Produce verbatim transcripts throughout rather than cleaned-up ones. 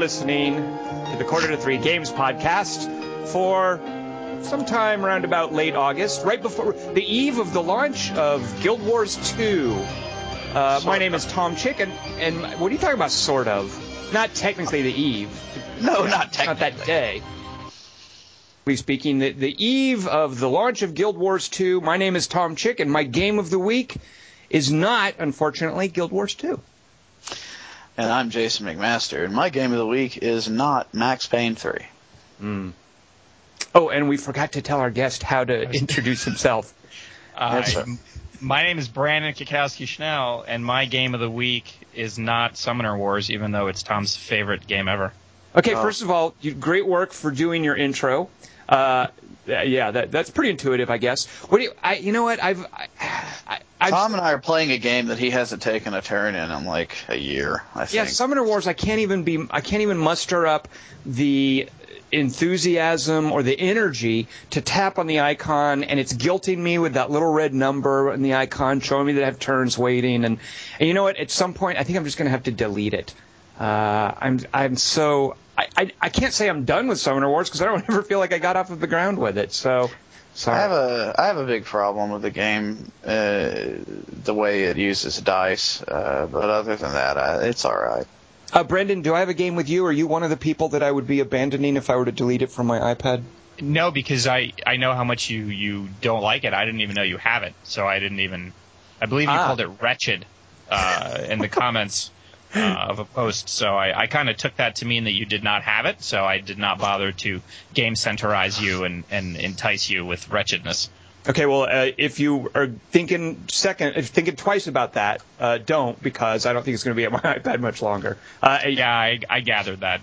listening to the Quarter to Three Games podcast for sometime around about late August, right before the eve of the launch of Guild Wars two. Uh, my name is Tom Chick, and, and what are you talking about, sort of? Not technically the eve. No, not technically. Not that day. We're speaking the, the eve of the launch of Guild Wars two. My name is Tom Chick, and my game of the week is not, unfortunately, Guild Wars two. And I'm Jason McMaster, and my game of the week is not Max Payne three. Mm. Oh, and we forgot to tell our guest how to introduce himself. uh, yes, my name is Brandon Kikowski-Schnell, and my game of the week is not Summoner Wars, even though it's Tom's favorite game ever. Okay, oh. First of all, you, great work for doing your intro. Uh, yeah, that, that's pretty intuitive, I guess. What do you, I, you know what? I've I, I, I've, Tom and I are playing a game that he hasn't taken a turn in in like a year. I think. Yeah, Summoner Wars. I can't even be. I can't even muster up the enthusiasm or the energy to tap on the icon, and it's guilting me with that little red number and the icon showing me that I have turns waiting. And, and you know what? At some point, I think I'm just going to have to delete it. Uh, I'm I'm so I, I I can't say I'm done with Summoner Wars because I don't ever feel like I got off of the ground with it. So sorry. I have a I have a big problem with the game, uh, the way it uses dice. Uh, but other than that, I, it's all right. Uh, Brendan, do I have a game with you? Are you one of the people that I would be abandoning if I were to delete it from my iPad? No, because I, I know how much you, you don't like it. I didn't even know you have it, so I didn't even... I believe you ah. called it wretched uh, in the comments uh, of a post, so I, I kind of took that to mean that you did not have it, so I did not bother to game-centerize you and, and entice you with wretchedness. Okay, well, uh, if you are thinking second, if thinking twice about that, uh, don't, because I don't think it's going to be at my iPad much longer. Uh, yeah, I, I gathered that.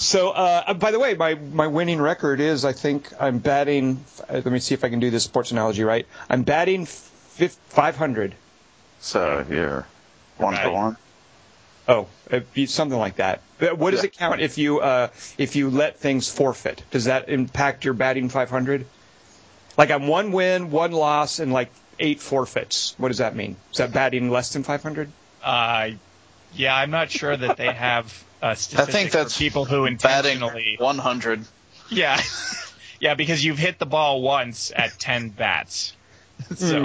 So, uh, by the way, my, my winning record is, I think I'm batting, let me see if I can do this sports analogy right, I'm batting five hundred. So, you're one for one? Oh, it'd be something like that. What does yeah. it count if you uh, if you let things forfeit? Does that impact your batting five hundred? Like I'm one win, one loss, and like eight forfeits. What does that mean? Is that batting less than five hundred? Uh, yeah, I'm not sure that they have a statistic I think that's for people who intentionally batting one hundred. Yeah, yeah, because you've hit the ball once at ten bats. So, mm.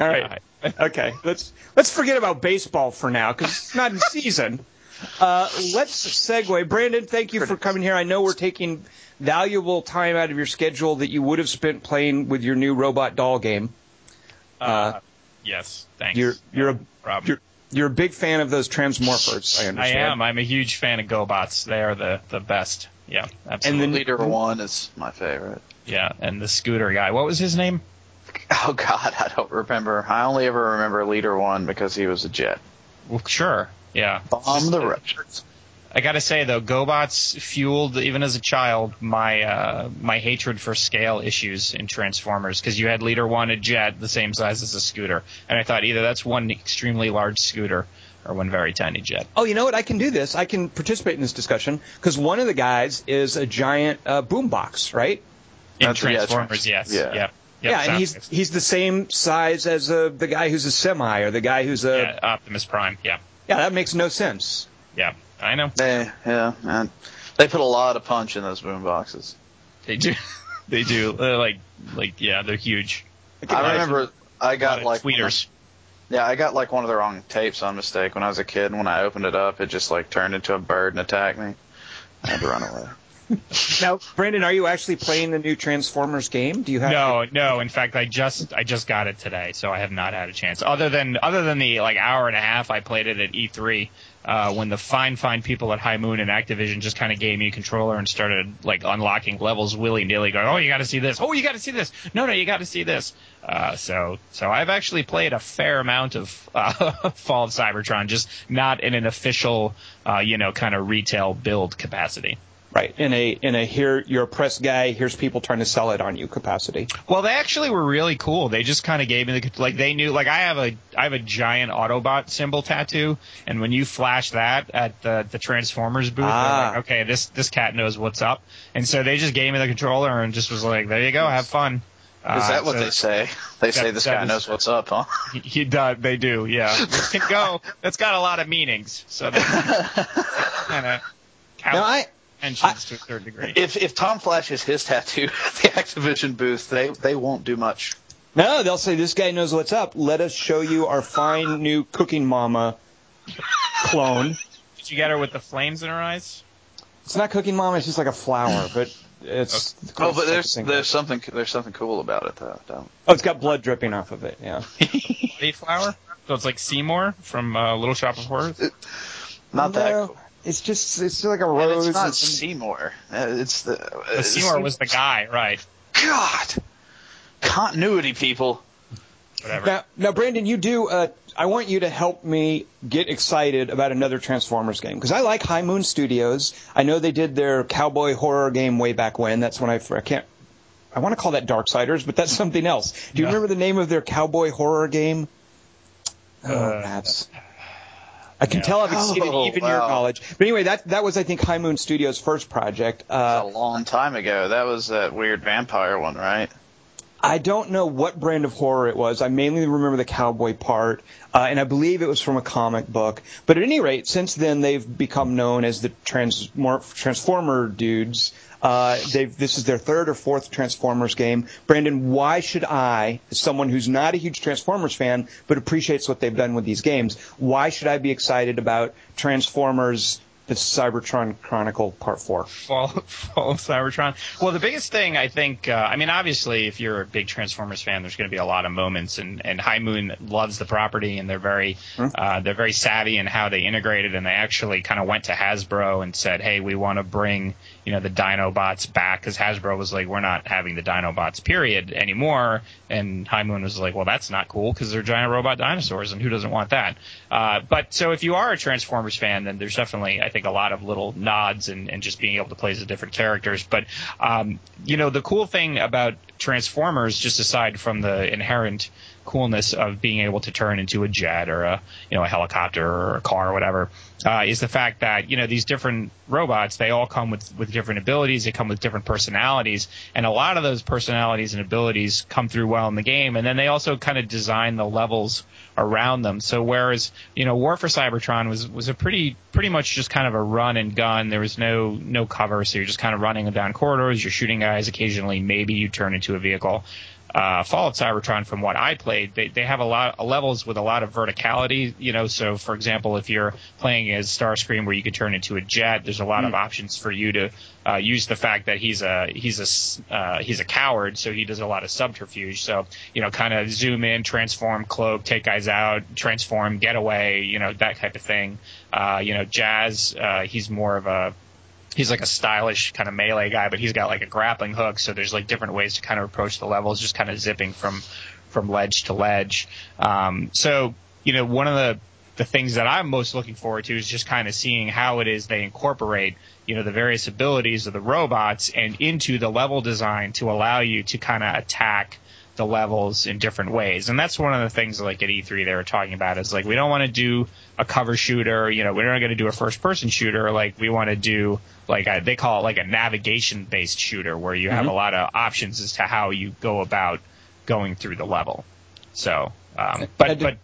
all right. Yeah. Okay, let's let's forget about baseball for now because it's not in season. Uh, let's segue. Brandon, thank you for coming here. I know we're taking valuable time out of your schedule that you would have spent playing with your new robot doll game. Uh, uh, yes, thanks. You're you're no a you're, you're a big fan of those Transmorphers. I understand. I am. I'm a huge fan of GoBots. They are the the best. Yeah, absolutely. And the Leader One is my favorite. Yeah, and the scooter guy. What was his name? Oh, God, I don't remember. I only ever remember Leader One because he was a jet. Well, sure, yeah. Bomb the Russians. I got to say, though, GoBots fueled, even as a child, my uh, my hatred for scale issues in Transformers because you had Leader One, a jet, the same size as a scooter. And I thought either that's one extremely large scooter or one very tiny jet. Oh, you know what? I can do this. I can participate in this discussion because one of the guys is a giant uh, boombox, right? In that's Transformers, yeah, trans- yes. Yeah. yeah. Yep, yeah, and he's nice. He's the same size as uh, the guy who's a semi or the guy who's a... Yeah, Optimus Prime, yeah. Yeah, that makes no sense. Yeah, I know. They, yeah, man. They put a lot of punch in those boom boxes. They do. they do. They're like, like, yeah, they're huge. I, I remember I got like... tweeters. Of, yeah, I got like one of the wrong tapes on mistake when I was a kid, and when I opened it up, it just like turned into a bird and attacked me. I had to run away. Now, Brandon, are you actually playing the new Transformers game? Do you have No, to- no. In fact, I just I just got it today, so I have not had a chance. Other than other than the like hour and a half I played it at E three, uh, when the fine fine people at High Moon and Activision just kind of gave me a controller and started like unlocking levels willy nilly, going, "Oh, you got to see this! Oh, you got to see this! No, no, you got to see this!" Uh, so so I've actually played a fair amount of uh, Fall of Cybertron, just not in an official, uh, you know, kind of retail build capacity. Right, in a in a here you're a press guy. Here's people trying to sell it on you capacity. Well, they actually were really cool. They just kind of gave me the like they knew like I have a I have a giant Autobot symbol tattoo, and when you flash that at the the Transformers booth, ah. they're like, okay, this this cat knows what's up, and so they just gave me the controller and just was like, there you go, have fun. Is that uh, what so they say? They that, say this guy is, knows what's up, huh? He, he does. They do, yeah. This can go. That's got a lot of meanings. So that's kind of couch tensions to a third degree. If if Tom flashes his tattoo at the Activision booth, they they won't do much. No, they'll say this guy knows what's up. Let us show you our fine new Cooking Mama clone. Did you get her with the flames in her eyes? It's not Cooking Mama. It's just like a flower, but. It's okay. Oh, but there's there's something there's something cool about it though. Don't. Oh, it's got blood dripping off of it. Yeah. Bloody flower. So it's like Seymour from uh, Little Shop of Horrors. It, not no, that cool. It's just it's like a rose. And it's not Seymour. It's the uh, Seymour was the guy, right? God, continuity people. Whatever. Now, now Brandon, you do. Uh, I want you to help me get excited about another Transformers game, because I like High Moon Studios. I know they did their cowboy horror game way back when. That's when I, I can't. I want to call that Darksiders, but that's something else. Do you yeah. remember the name of their cowboy horror game? Oh, uh, that's. I can yeah. tell I've exceeded oh, even wow. your knowledge. But anyway, that that was, I think, High Moon Studios' first project. Uh, a long time ago. That was that weird vampire one, right? I don't know what brand of horror it was. I mainly remember the cowboy part, uh, and I believe it was from a comic book. But at any rate, since then they've become known as the trans- Transformer dudes. Uh, they've, this is their third or fourth Transformers game. Brandon, why should I, as someone who's not a huge Transformers fan but appreciates what they've done with these games, why should I be excited about Transformers? The Cybertron Chronicle Part four. Fall, Fall of Cybertron. Well, the biggest thing, I think, uh, I mean, obviously, if you're a big Transformers fan, there's going to be a lot of moments, and, and High Moon loves the property, and they're very uh, they're very savvy in how they integrate it, and they actually kind of went to Hasbro and said, hey, we want to bring, you know, the Dinobots back, because Hasbro was like, we're not having the Dinobots, period, anymore, and High Moon was like, well, that's not cool, because they're giant robot dinosaurs, and who doesn't want that? Uh, but, so if you are a Transformers fan, then there's definitely, I think, a lot of little nods and, and just being able to play the different characters. But, um, you know, the cool thing about Transformers, just aside from the inherent coolness of being able to turn into a jet or a, you know, a helicopter or a car or whatever, uh, is the fact that, you know, these different robots, they all come with, with different abilities. They come with different personalities. And a lot of those personalities and abilities come through well in the game. And then they also kind of design the levels around them. So whereas, you know, War for Cybertron was, was a pretty pretty much just kind of a run and gun. There was no no cover, so you're just kind of running down corridors, you're shooting guys occasionally, maybe you turn into a vehicle. Uh, Fall of Cybertron, from what I played, they they have a lot of levels with a lot of verticality, you know, so for example, if you're playing as Starscream where you could turn into a jet, there's a lot mm. of options for you to uh, use the fact that he's a he's a uh, he's a coward, so he does a lot of subterfuge, so, you know, kind of zoom in, transform, cloak, take guys out, transform, get away, you know, that type of thing. Uh, you know, Jazz, uh, he's more of a He's like a stylish kind of melee guy, but he's got like a grappling hook. So there's like different ways to kind of approach the levels, just kind of zipping from from ledge to ledge. Um, so, you know, one of the, the things that I'm most looking forward to is just kind of seeing how it is they incorporate, you know, the various abilities of the robots and into the level design to allow you to kind of attack the levels in different ways. And that's one of the things, like at E three they were talking about, is like, we don't want to do a cover shooter, you know, we're not going to do a first person shooter, like we want to do like a, they call it like a navigation based shooter where you mm-hmm. have a lot of options as to how you go about going through the level. So um but but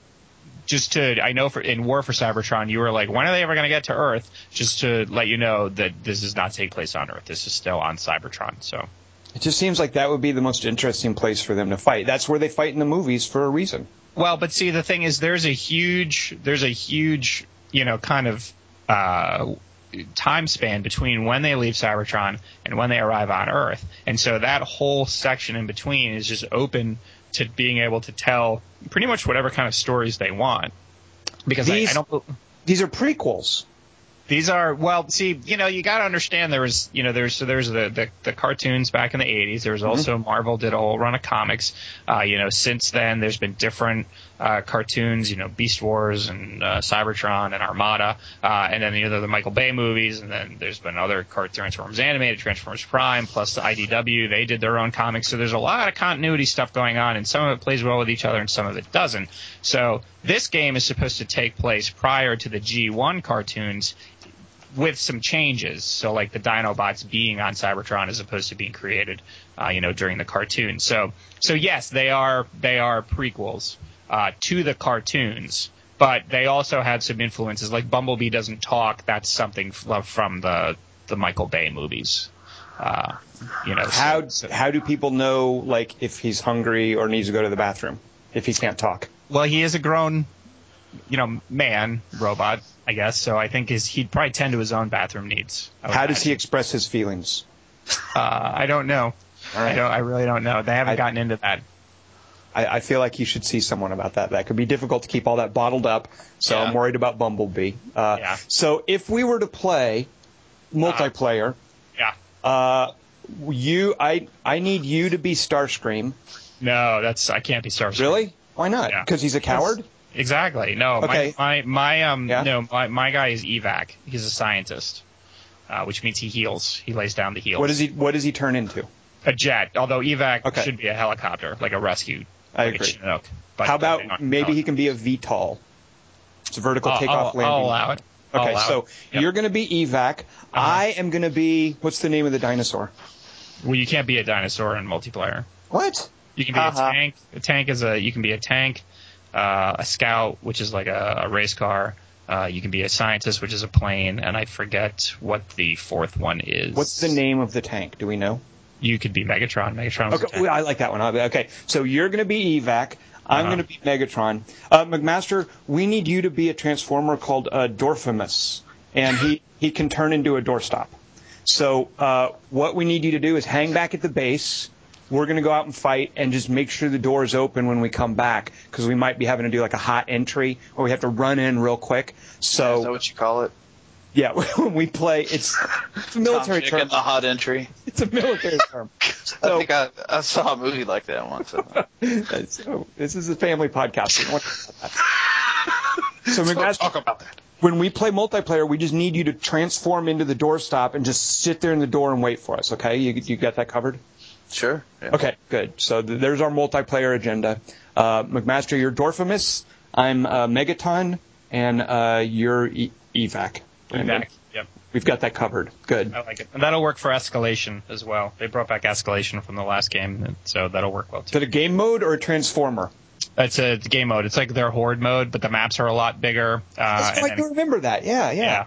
just to, I know for in War for Cybertron, you were like, when are they ever going to get to Earth? Just to let you know that this does not take place on Earth, this is still on Cybertron. So it just seems like that would be the most interesting place for them to fight. That's where they fight in the movies for a reason. Well, but see, the thing is, there's a huge, there's a huge, you know, kind of uh, time span between when they leave Cybertron and when they arrive on Earth. And so that whole section in between is just open to being able to tell pretty much whatever kind of stories they want. Because these, I, I don't. These are prequels. These are, well, see, you know, you got to understand there was, you know, there's so there's the, the the cartoons back in the eighties. There was also mm-hmm. Marvel did a whole run of comics. Uh, you know, since then there's been different uh, cartoons, you know, Beast Wars and uh, Cybertron and Armada. Uh, and then, you know, the Michael Bay movies. And then there's been other cartoons, Transformers Animated, Transformers Prime, plus the I D W. They did their own comics. So there's a lot of continuity stuff going on. And some of it plays well with each other and some of it doesn't. So this game is supposed to take place prior to the G one cartoons. with some changes. So like the Dinobots being on Cybertron as opposed to being created, uh, you know, during the cartoon. So so yes, they are they are prequels uh, to the cartoons, but they also had some influences. Like Bumblebee doesn't talk. That's something from the the Michael Bay movies. Uh, you know, so, how so. How do people know like if he's hungry or needs to go to the bathroom if he can't talk? Well, he is a grown, you know, man robot, I guess. So I think his, he'd probably tend to his own bathroom needs. How imagine. Does he express his feelings? Uh, I don't know. All right. I don't. I really don't know. They haven't I, gotten into that. I, I feel like you should see someone about that. That could be difficult to keep all that bottled up. So yeah. I'm worried about Bumblebee. Uh, yeah. So if we were to play multiplayer. Uh, yeah. Uh, you, I, I need you to be Starscream. No, that's I can't be Starscream. Really? Why not? Because yeah. he's a coward. That's, exactly. No. Okay. My, my, my um. Yeah? No, my, my guy is Evac. He's a scientist, uh, which means he heals. He lays down the heals. What does he? What does he turn into? A jet. Although Evac okay. should be a helicopter, like a rescue. I like agree. Chinook, but how about not, maybe no. he can be a V TOL? It's a vertical I'll, takeoff I'll, landing. I'll allow it. Okay, so yep. you're going to be Evac. Uh-huh. I am going to be... What's the name of the dinosaur? Well, you can't be a dinosaur in multiplayer. What? You can be uh-huh. a tank. A tank is a... You can be a tank, uh, a scout, which is like a, a race car. Uh, you can be a scientist, which is a plane. And I forget what the fourth one is. What's the name of the tank? Do we know? You could be Megatron. Megatron was okay, a tank. Well, I like that one. Okay, so you're going to be Evac. I'm uh-huh. going to be Megatron. Uh, McMaster, we need you to be a Transformer called uh, Dorphemus, and he, he can turn into a doorstop. So uh, what we need you to do is hang back at the base. We're going to go out and fight and just make sure the door is open when we come back because we might be having to do like a hot entry or we have to run in real quick. So, is that what you call it? Yeah, when we play, it's, it's a military Tom Chick term. And the hot entry. It's a military term. So, I think I, I saw a movie like that once. So, this is a family podcast. We don't want to talk about that. So, so guys, talk about that. When we play multiplayer, we just need you to transform into the doorstop and just sit there in the door and wait for us. Okay, you you got that covered? Sure. Yeah. Okay, good. So th- there's our multiplayer agenda. Uh, McMaster, you're Dorphemus. I'm uh, Megaton, and uh, you're e- Evac. Exactly. Yep. We've got that covered. Good. I like it. And that'll work for Escalation as well. They brought back Escalation from the last game, so that'll work well, too. Is that a game mode or a Transformer? It's a it's game mode. It's like their horde mode, but the maps are a lot bigger. Uh, That's why I can remember that. Yeah, yeah. Yeah.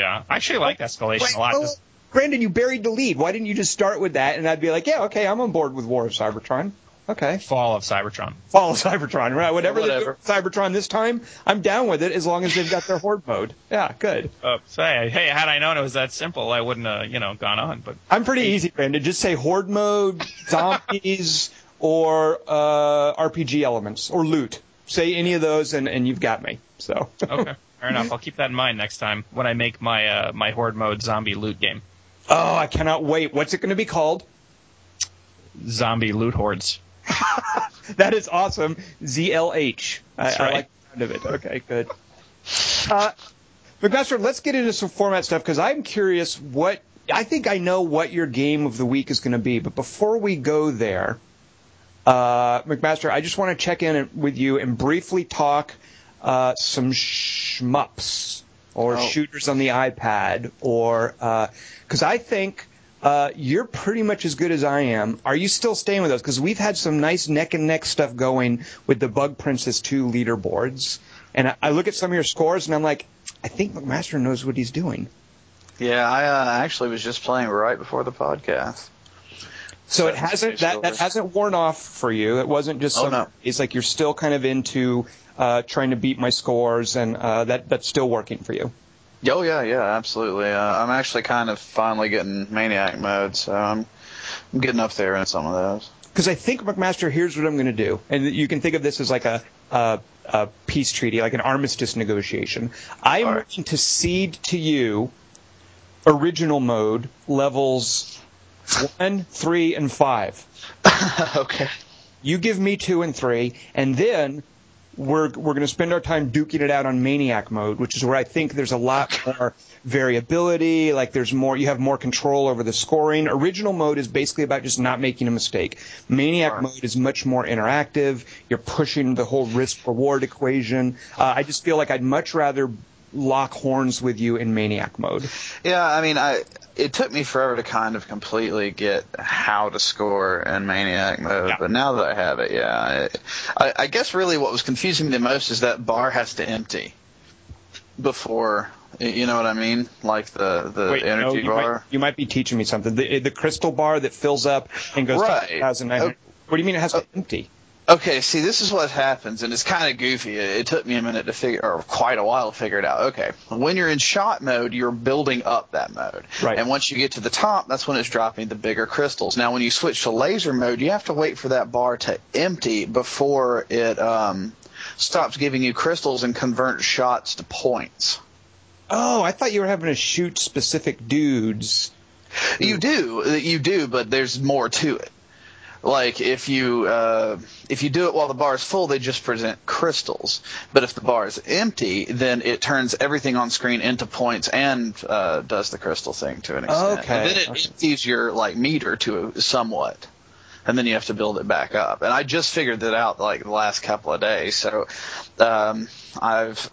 yeah. I actually like Escalation wait, a lot. Well, Brandon, you buried the lead. Why didn't you just start with that? And I'd be like, yeah, okay, I'm on board with War of Cybertron. Okay. Fall of Cybertron. Fall of Cybertron. Right. Whatever, yeah, whatever. They do with Cybertron this time, I'm down with it as long as they've got their horde mode. Yeah, good. Uh, say, hey, had I known it was that simple, I wouldn't have, uh, you know, gone on. But I'm pretty easy, Brandon. Just say horde mode, zombies, or uh, R P G elements, or loot. Say any of those, and, and you've got me. So. Okay. Fair enough. I'll keep that in mind next time when I make my uh, my horde mode zombie loot game. Oh, I cannot wait. What's it going to be called? Zombie loot hordes. That is awesome. Z L H. I, right. I like the sound of it. Okay, good. Uh, McMaster, let's get into some format stuff because I'm curious what – I think I know what your game of the week is going to be. But before we go there, uh, McMaster, I just want to check in with you and briefly talk uh, some shmups or oh. shooters on the iPad or uh, – because I think – Uh, you're pretty much as good as I am. Are you still staying with us? Because we've had some nice neck and neck stuff going with the Bug Princess two leaderboards. And I, I look at some of your scores, and I'm like, I think McMaster knows what he's doing. Yeah, I uh, actually was just playing right before the podcast. So, so it hasn't that, that hasn't worn off for you. It wasn't just some, oh, no. It's like you're still kind of into uh, trying to beat my scores, and uh, that that's still working for you. Oh, yeah, yeah, absolutely. Uh, I'm actually kind of finally getting maniac mode, so I'm, I'm getting up there in some of those. Because I think, McMaster, here's what I'm going to do. And you can think of this as like a, a, a peace treaty, like an armistice negotiation. I am right. going to cede to you original mode levels one, three, and five. Okay. You give me two and three, and then... We're we're going to spend our time duking it out on maniac mode, which is where I think there's a lot more variability. Like there's more, you have more control over the scoring. Original mode is basically about just not making a mistake. Maniac All right. mode is much more interactive. You're pushing the whole risk reward equation. Uh, I just feel like I'd much rather lock horns with you in maniac mode. Yeah, I mean, I it took me forever to kind of completely get how to score in maniac mode, yeah. but now that I have it, yeah. It, I, I guess really what was confusing me the most is that bar has to empty before, you know what I mean? Like the, the Wait, energy no, you bar. Might, you might be teaching me something. The, the crystal bar that fills up and goes right. to two thousand nine hundred. Okay. What do you mean it has to oh. empty? Okay, see, this is what happens, and it's kind of goofy. It took me a minute to figure, or quite a while to figure it out. Okay, when you're in shot mode, you're building up that mode. Right. And once you get to the top, that's when it's dropping the bigger crystals. Now, when you switch to laser mode, you have to wait for that bar to empty before it um, stops giving you crystals and converts shots to points. Oh, I thought you were having to shoot specific dudes. You do, you do, but there's more to it. Like, if you uh, if you do it while the bar is full, they just present crystals. But if the bar is empty, then it turns everything on screen into points and uh, does the crystal thing to an extent. Okay. And then it okay. empties your, like, meter to a, somewhat. And then you have to build it back up. And I just figured that out, like, the last couple of days. So um, I've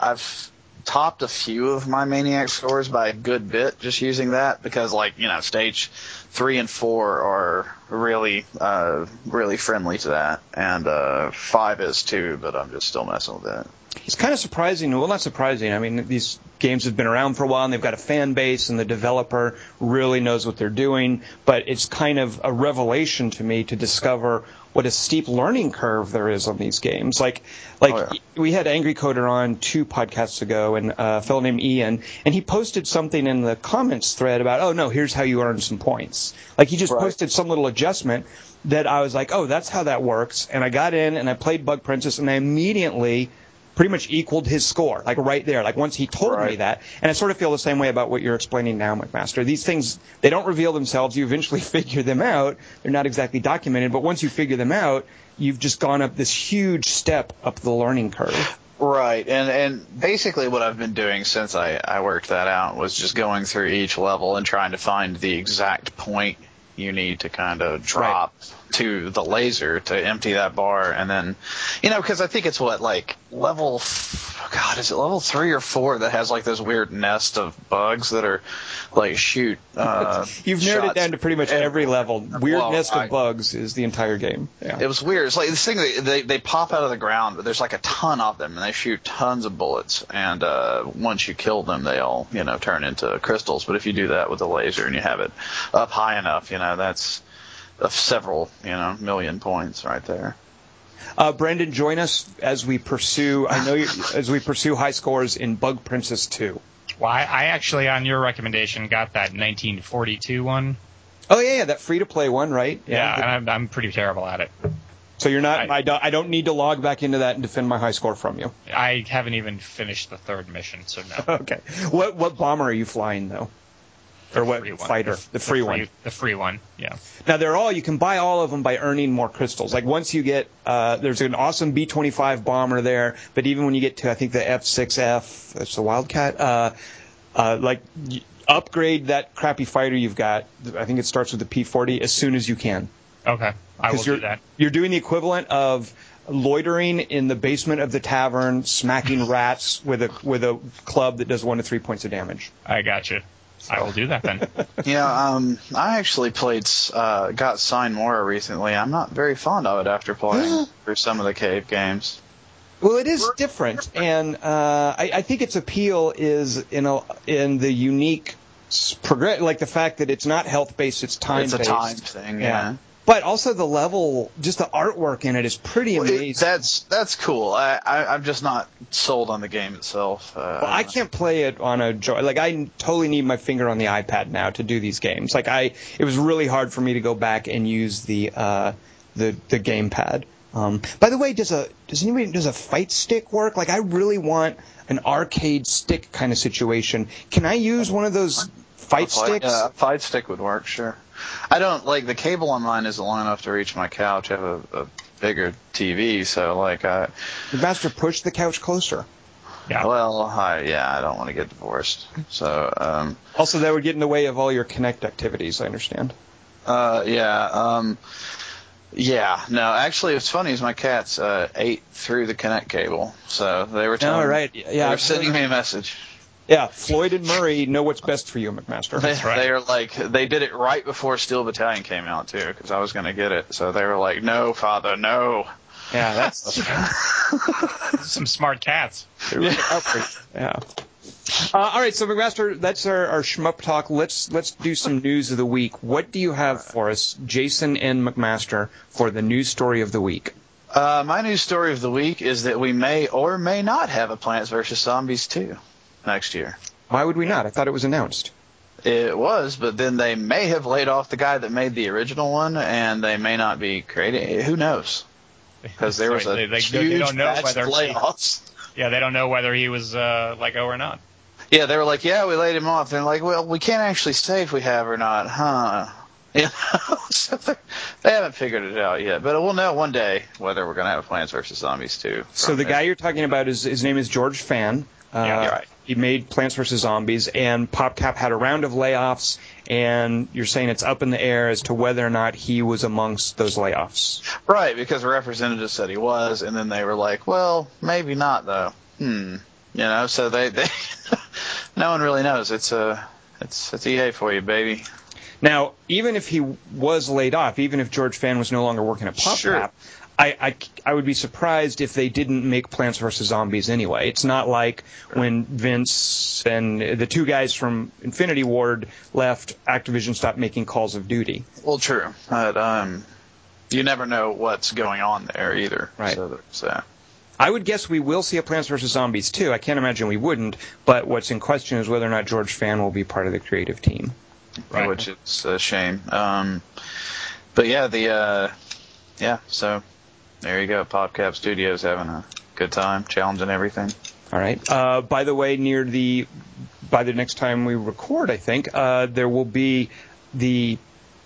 I've... topped a few of my maniac scores by a good bit just using that, because, like, you know, stage three and four are really uh really friendly to that, and uh five is too, but I'm just still messing with it. It's kind of surprising. Well, not surprising. I mean, these games have been around for a while, and they've got a fan base, and the developer really knows what they're doing, but it's kind of a revelation to me to discover what a steep learning curve there is on these games. Like, like oh, yeah. we had Angry Coder on two podcasts ago, and a fellow named Ian, and he posted something in the comments thread about, oh, no, here's how you earn some points. Like, he just right. posted some little adjustment that I was like, oh, that's how that works. And I got in, and I played Bug Princess, and I immediately pretty much equaled his score, like right there. Like, once he told right. me that, and I sort of feel the same way about what you're explaining now, McMaster. These things, they don't reveal themselves. You eventually figure them out. They're not exactly documented, but once you figure them out, you've just gone up this huge step up the learning curve. Right, and and basically what I've been doing since I, I worked that out was just going through each level and trying to find the exact point you need to kind of drop right. to the laser to empty that bar. And then, you know, because I think it's what, like, level, f- God, is it level three or four that has, like, this weird nest of bugs that are, like, shoot uh, You've nerded it down to pretty much every level. Weird well, nest I, of bugs is the entire game. Yeah. It was weird. It's like this thing, they, they, they pop out of the ground, but there's, like, a ton of them, and they shoot tons of bullets. And uh, once you kill them, they all, you know, turn into crystals. But if you do that with a laser and you have it up high enough, you know, Now that's several, you know, million points right there. Uh, Brandon, join us as we pursue. I know you, as we pursue high scores in Bug Princess two. Well, I, I actually, on your recommendation, got that nineteen forty-two one. Oh yeah, yeah, that free to play one, right? Yeah, yeah, and I'm, I'm pretty terrible at it. So you're not. I, I, don't, I don't need to log back into that and defend my high score from you. I haven't even finished the third mission, so no. Okay. What what bomber are you flying though? Or what fighter? The, the free, free one. The free one, yeah. Now, they're all, you can buy all of them by earning more crystals. Like, once you get, uh, there's an awesome B twenty-five bomber there, but even when you get to, I think, the F six F, that's the Wildcat, uh, uh, like, upgrade that crappy fighter you've got, I think it starts with the P forty, as soon as you can. Okay, I will do that. You're doing the equivalent of loitering in the basement of the tavern, smacking rats with a with a club that does one to three points of damage. I gotcha. I will do that then. Yeah, um, I actually played, uh, got Seymour recently. I'm not very fond of it after playing for some of the cave games. Well, it is different, and uh, I, I think its appeal is in a, in the unique progress, like the fact that it's not health based; it's time based. It's a time thing, yeah. yeah. But also the level, just the artwork in it is pretty amazing. It, that's that's cool. I, I, I'm just not sold on the game itself. Uh, well, I can't play it on a joy. Like, I totally need my finger on the iPad now to do these games. Like, I, it was really hard for me to go back and use the uh, the the gamepad. Um, by the way, does a does anybody does a fight stick work? Like, I really want an arcade stick kind of situation. Can I use one of those fight sticks? Yeah, a fight stick would work, sure. I don't, like, the cable on mine isn't long enough to reach my couch. I have a, a bigger T V, so, like, I... The master pushed the couch closer. Yeah. Well, I, yeah, I don't want to get divorced, so... Um, also, that would get in the way of all your Kinect activities, I understand. Uh, yeah, um... Yeah, no, actually, it's funny, is my cats uh, ate through the Kinect cable, so they were telling, oh, right. yeah, they were sending me a message. Yeah, Floyd and Murray know what's best for you, McMaster. They, right. they are like, they did it right before Steel Battalion came out too, because I was going to get it. So they were like, "No, father, no." Yeah, that's some smart cats. Yeah. yeah. Uh, all right, so McMaster, that's our, our shmup talk. Let's let's do some news of the week. What do you have for us, Jason and McMaster, for the news story of the week? Uh, my news story of the week is that we may or may not have a Plants versus. Zombies two. Next year. Why would we not? I thought it was announced. It was, but then they may have laid off the guy that made the original one, and they may not be creating. Who knows? Because there was a they, they, huge they don't know batch of layoffs. Yeah, they don't know whether he was uh, let go or not. Yeah, they were like, yeah, we laid him off. They're like, well, we can't actually say if we have or not, huh? You know? So they haven't figured it out yet, but we'll know one day whether we're going to have Plants versus. Zombies two. So the guy you're talking about is his name is George Fan. Uh, yeah, right. He made Plants versus. Zombies, and PopCap had a round of layoffs, and you're saying it's up in the air as to whether or not he was amongst those layoffs. Right, because representatives said he was, and then they were like, well, maybe not, though. Hmm. You know, so they, they no one really knows. It's, uh, it's, it's E A for you, baby. Now, even if he was laid off, even if George Fan was no longer working at PopCap, sure. I, I, I would be surprised if they didn't make Plants versus. Zombies anyway. It's not like when Vince and the two guys from Infinity Ward left, Activision stopped making Calls of Duty. Well, true. But um, you never know what's going on there either. Right. So, so. I would guess we will see a Plants versus. Zombies too. I can't imagine we wouldn't, but what's in question is whether or not George Fan will be part of the creative team. Right. Which is a shame. Um, but yeah, the uh, yeah, so... There you go. PopCap Studios having a good time, challenging everything. All right. Uh, by the way, near the by the next time we record, I think, uh, there will be the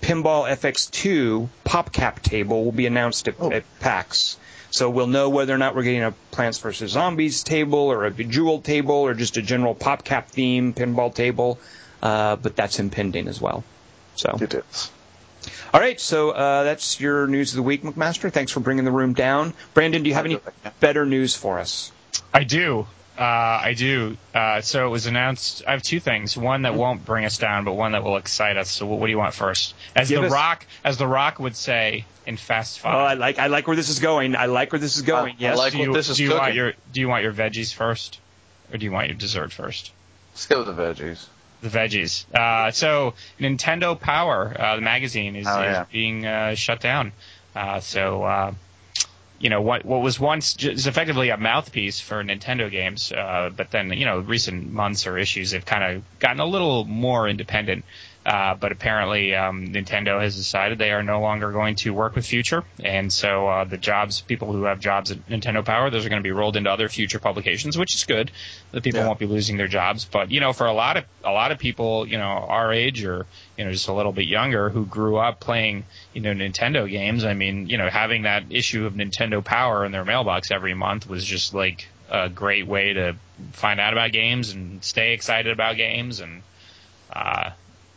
Pinball F X two PopCap table will be announced at, oh. at PAX. So we'll know whether or not we're getting a Plants versus. Zombies table or a Bejeweled table or just a general PopCap theme pinball table. Uh, but that's impending as well. So it is. All right, so uh, that's your news of the week, McMaster. Thanks for bringing the room down. Brandon, do you have any better news for us? I do. Uh, I do. Uh, so it was announced. I have two things, one that won't bring us down, but one that will excite us. So what do you want first? As Give the us- Rock as the Rock would say in Fast Five. Oh, I like I like where this is going. I like where this is going. I, yes. I like do you, what this is do you want your Do you want your veggies first, or do you want your dessert first? Let's go with the veggies. The veggies. Uh, so Nintendo Power, uh, the magazine, is, oh, yeah. is being uh, shut down. Uh, so, uh, you know, what what was once just effectively a mouthpiece for Nintendo games, uh, but then, you know, recent months or issues have kind of gotten a little more independent. Uh, but apparently um, Nintendo has decided they are no longer going to work with Future. And so uh, the jobs, people who have jobs at Nintendo Power, those are going to be rolled into other Future publications, which is good. The people yeah. won't be losing their jobs. But, you know, for a lot of a lot of people, you know, our age or, you know, just a little bit younger who grew up playing, you know, Nintendo games, I mean, you know, having that issue of Nintendo Power in their mailbox every month was just like a great way to find out about games and stay excited about games and, uh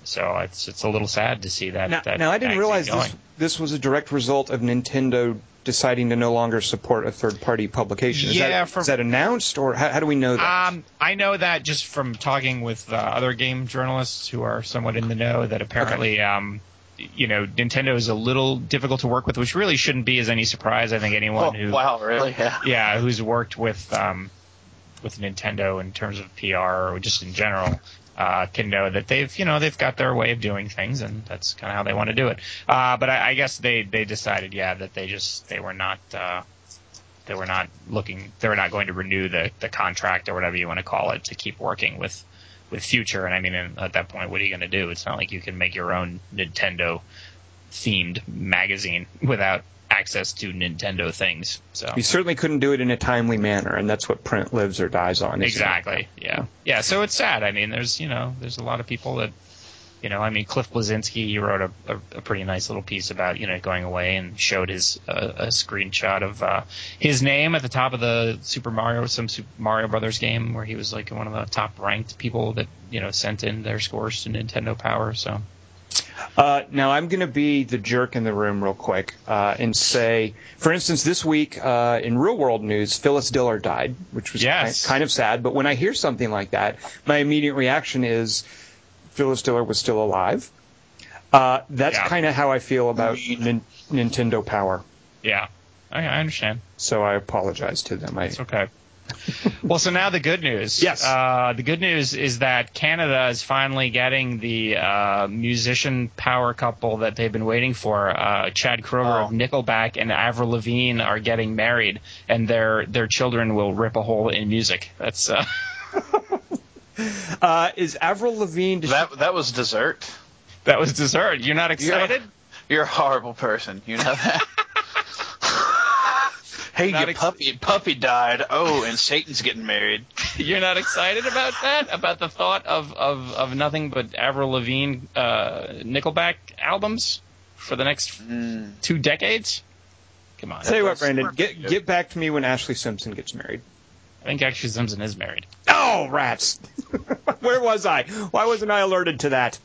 So it's it's a little sad to see that. Now, that now I didn't realize this, this was a direct result of Nintendo deciding to no longer support a third-party publication. Is, yeah, that, from, is that announced, or how, how do we know that? Um, I know that just from talking with uh, other game journalists who are somewhat in the know that apparently okay. um, you know, Nintendo is a little difficult to work with, which really shouldn't be as any surprise. I think anyone oh, who wow, really? yeah. yeah, who's worked with um, with Nintendo in terms of P R or just in general. Uh, can know that they've, you know, they've got their way of doing things, and that's kind of how they want to do it. Uh, but I, I guess they, they decided, yeah, that they just they were not uh, they were not looking, they were not going to renew the, the contract or whatever you want to call it to keep working with, with Future. And I mean, and at that point, what are you going to do? It's not like you can make your own Nintendo themed magazine without access to Nintendo things. So you certainly couldn't do it in a timely manner, and that's what print lives or dies on. Exactly. Yeah. Yeah. So it's sad. I mean, there's you know, there's a lot of people that, you know, I mean, Cliff Blazinski, he wrote a, a, a pretty nice little piece about you know going away and showed his uh, a screenshot of uh, his name at the top of the Super Mario, some Super Mario Brothers game where he was like one of the top ranked people that you know sent in their scores to Nintendo Power. So Uh, now, I'm going to be the jerk in the room real quick uh, and say, for instance, this week uh, in real-world news, Phyllis Diller died, which was yes. kind of sad. But when I hear something like that, my immediate reaction is Phyllis Diller was still alive. Uh, that's yeah. kind of how I feel about nin- Nintendo Power. Yeah, I, I understand. So I apologize to them. I, it's okay. Well, so now the good news. Yes. Uh, the good news is that Canada is finally getting the uh, musician power couple that they've been waiting for. Uh, Chad Kroeger oh. of Nickelback and Avril Lavigne are getting married, and their their children will rip a hole in music. That's. Uh... uh, is Avril Lavigne? That that was dessert. That was dessert. You're not excited? You're, you're a horrible person. You know that. Hey, your ex- puppy puppy died. Oh, and Satan's getting married. You're not excited about that? About the thought of, of, of nothing but Avril Lavigne uh, Nickelback albums for the next mm. two decades? Come on. Tell you what, Brandon, get get back to me when Ashley Simpson gets married. I think Ashley Simpson is married. Oh, rats! Where was I? Why wasn't I alerted to that?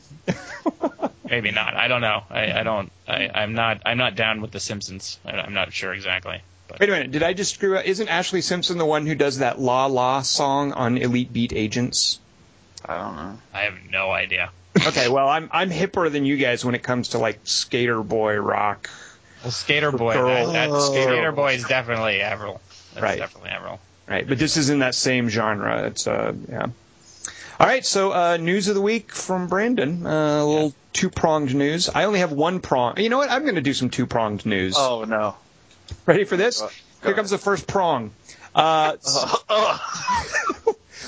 Maybe not. I don't know. I, I don't. I, I'm not. I'm not down with the Simpsons. I, I'm not sure exactly. But. Wait a minute, did I just screw up? Isn't Ashley Simpson the one who does that La La song on Elite Beat Agents? I don't know. I have no idea. Okay, well, I'm I'm hipper than you guys when it comes to, like, Skater Boy rock. Well, Skater Boy, that, that oh. Skater Boy is definitely Avril. That's right. definitely Avril. Right, but this is in that same genre. It's, uh, yeah. All right, so uh, news of the week from Brandon. Uh, a little yeah. two-pronged news. I only have one prong. You know what? I'm going to do some two-pronged news. Oh, no. Ready for this? Go Here ahead. comes the first prong. Uh, uh, uh.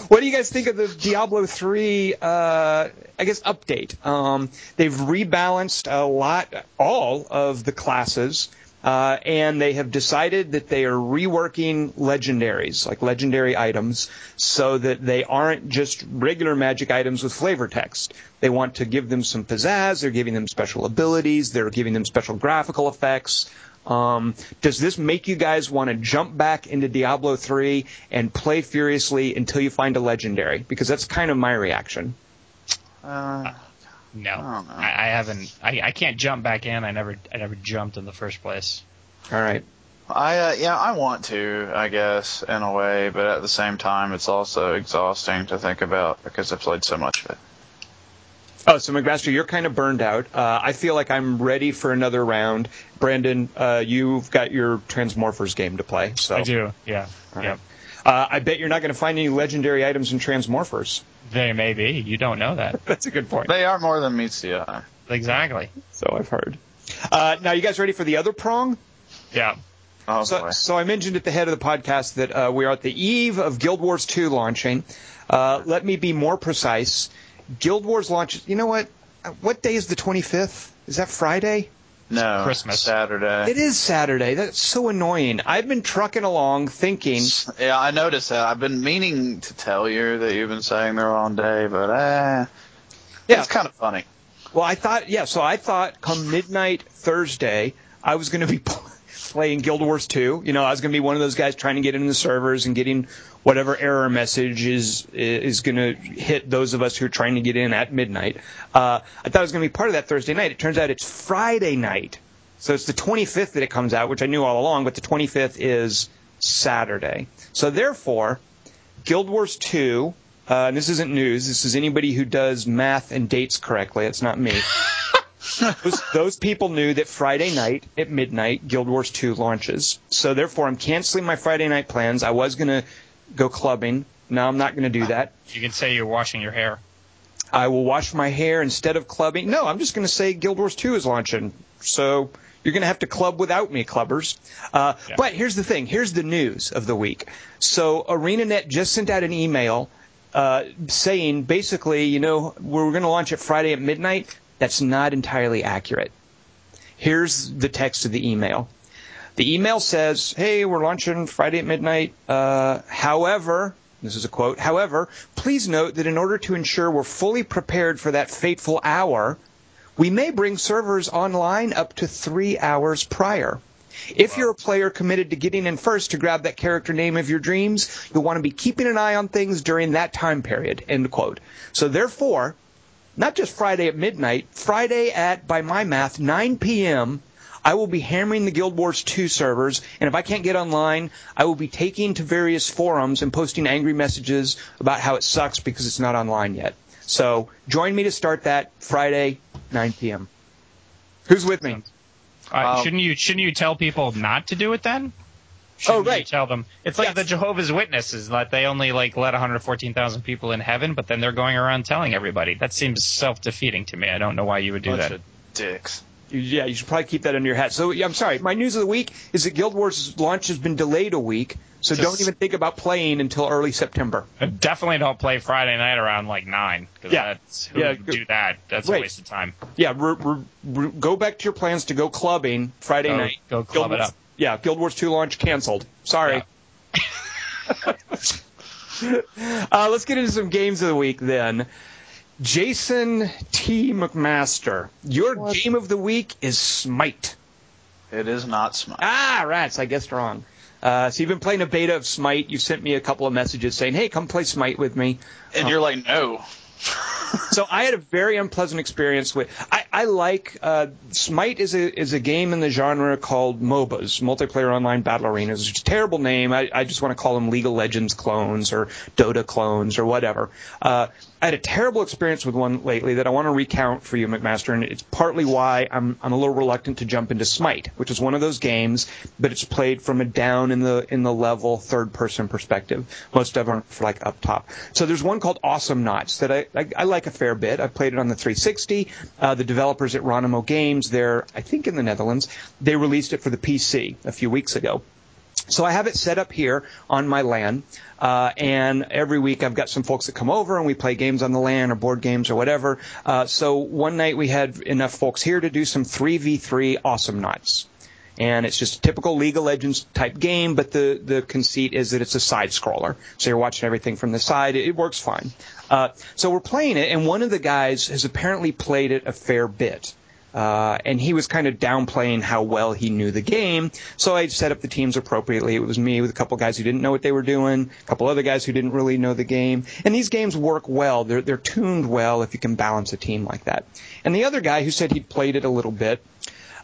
What do you guys think of the Diablo three, uh, I guess, update? Um, they've rebalanced a lot, all of the classes, uh, and they have decided that they are reworking legendaries, like legendary items, so that they aren't just regular magic items with flavor text. They want to give them some pizzazz. They're giving them special abilities. They're giving them special graphical effects. Um, does this make you guys want to jump back into Diablo three and play furiously until you find a legendary? Because that's kind of my reaction. Uh, no, I, I, I haven't. I, I can't jump back in. I never, I never jumped in the first place. All right. I uh, yeah, I want to, I guess, in a way, but at the same time, it's also exhausting to think about because I've played so much of it. Oh, so McMaster, you're kind of burned out. Uh, I feel like I'm ready for another round. Brandon, uh, you've got your Transmorphers game to play. So. I do, yeah. Right. yeah. Uh, I bet you're not going to find any legendary items in Transmorphers. They may be. You don't know that. That's a good point. They are more than meets the eye. Exactly. So I've heard. Uh, now, you guys ready for the other prong? Yeah. Oh, so, boy. so I mentioned at the head of the podcast that uh, we are at the eve of Guild Wars two launching. Uh, let me be more precise. Guild Wars launches. You know what? What day is the twenty-fifth? Is that Friday? No, Christmas. Saturday. It is Saturday. That's so annoying. I've been trucking along thinking. Yeah, I noticed that. I've been meaning to tell you that you've been saying the wrong day, but uh, yeah, it's kind of funny. Well, I thought, yeah, so I thought come midnight Thursday, I was going to be playing Guild Wars two. You know, I was going to be one of those guys trying to get into the servers and getting whatever error message is is going to hit those of us who are trying to get in at midnight. Uh, I thought it was going to be part of that Thursday night. It turns out it's Friday night. So it's the twenty-fifth that it comes out, which I knew all along, but the twenty-fifth is Saturday. So therefore, Guild Wars two, uh, and this isn't news, this is anybody who does math and dates correctly. It's not me. those, those people knew that Friday night at midnight, Guild Wars two launches. So therefore, I'm canceling my Friday night plans. I was going to go clubbing. No, I'm not going to do that. You can say you're washing your hair. I will wash my hair instead of clubbing. No, I'm just going to say Guild Wars two is launching. So you're going to have to club without me, clubbers. Uh, yeah. But here's the thing. Here's the news of the week. So ArenaNet just sent out an email uh, saying basically, you know, we're going to launch it Friday at midnight. That's not entirely accurate. Here's the text of the email. The email says, hey, we're launching Friday at midnight. Uh, however, this is a quote, however, please note that in order to ensure we're fully prepared for that fateful hour, we may bring servers online up to three hours prior. If you're a player committed to getting in first to grab that character name of your dreams, you'll want to be keeping an eye on things during that time period, end quote. So therefore, not just Friday at midnight, Friday at, by my math, nine p.m., I will be hammering the Guild Wars two servers, and if I can't get online, I will be taking to various forums and posting angry messages about how it sucks because it's not online yet. So join me to start that Friday, nine p.m. Who's with me? Uh, um, shouldn't you shouldn't you tell people not to do it then? Shouldn't oh, right. You tell them? It's like yes. the Jehovah's Witnesses, that they only like let one hundred fourteen thousand people in heaven, but then they're going around telling everybody. That seems self-defeating to me. I don't know why you would do Bunch that. Of dicks. Yeah, you should probably keep that under your hat. So, I'm sorry, my news of the week is that Guild Wars launch has been delayed a week, so Just, don't even think about playing until early September. Definitely don't play Friday night around, like, nine, because yeah. that's who yeah. do that. That's right. a waste of time. Yeah, re- re- re- go back to your plans to go clubbing Friday go, night. Go club Guild it Wars, up. Yeah, Guild Wars two launch canceled. Sorry. Yeah. uh, let's get into some games of the week, then. Jason T. McMaster, your what? game of the week is Smite. It is not Smite. Ah, rats, I guessed wrong. Uh, so you've been playing a beta of Smite. You sent me a couple of messages saying, hey, come play Smite with me. And um, you're like, no. So I had a very unpleasant experience with I, – I like uh, – Smite is a is a game in the genre called M O B As, Multiplayer Online Battle Arenas. It's a terrible name. I, I just want to call them League of Legends clones or Dota clones or whatever. Uh, I had a terrible experience with one lately that I want to recount for you, McMaster, and it's partly why I'm I'm a little reluctant to jump into Smite, which is one of those games, but it's played from a down in the in the level third-person perspective. Most of them are like up top. So there's one called Awesome Knots that I, I, I like a fair bit. I played it on the three sixty. Uh, the developers at Ronimo Games, they're, I think, in the Netherlands, they released it for the P C a few weeks ago. So I have it set up here on my LAN, uh, and every week I've got some folks that come over and we play games on the LAN or board games or whatever. Uh, so one night we had enough folks here to do some three v three Awesome Knots. And it's just a typical League of Legends type game, but the, the conceit is that it's a side-scroller. So you're watching everything from the side. It, it works fine. Uh, so we're playing it, and one of the guys has apparently played it a fair bit. Uh, and he was kind of downplaying how well he knew the game, so I set up the teams appropriately. It was me with a couple guys who didn't know what they were doing, a couple other guys who didn't really know the game. And these games work well. They're, they're tuned well if you can balance a team like that. And the other guy who said he'd played it a little bit,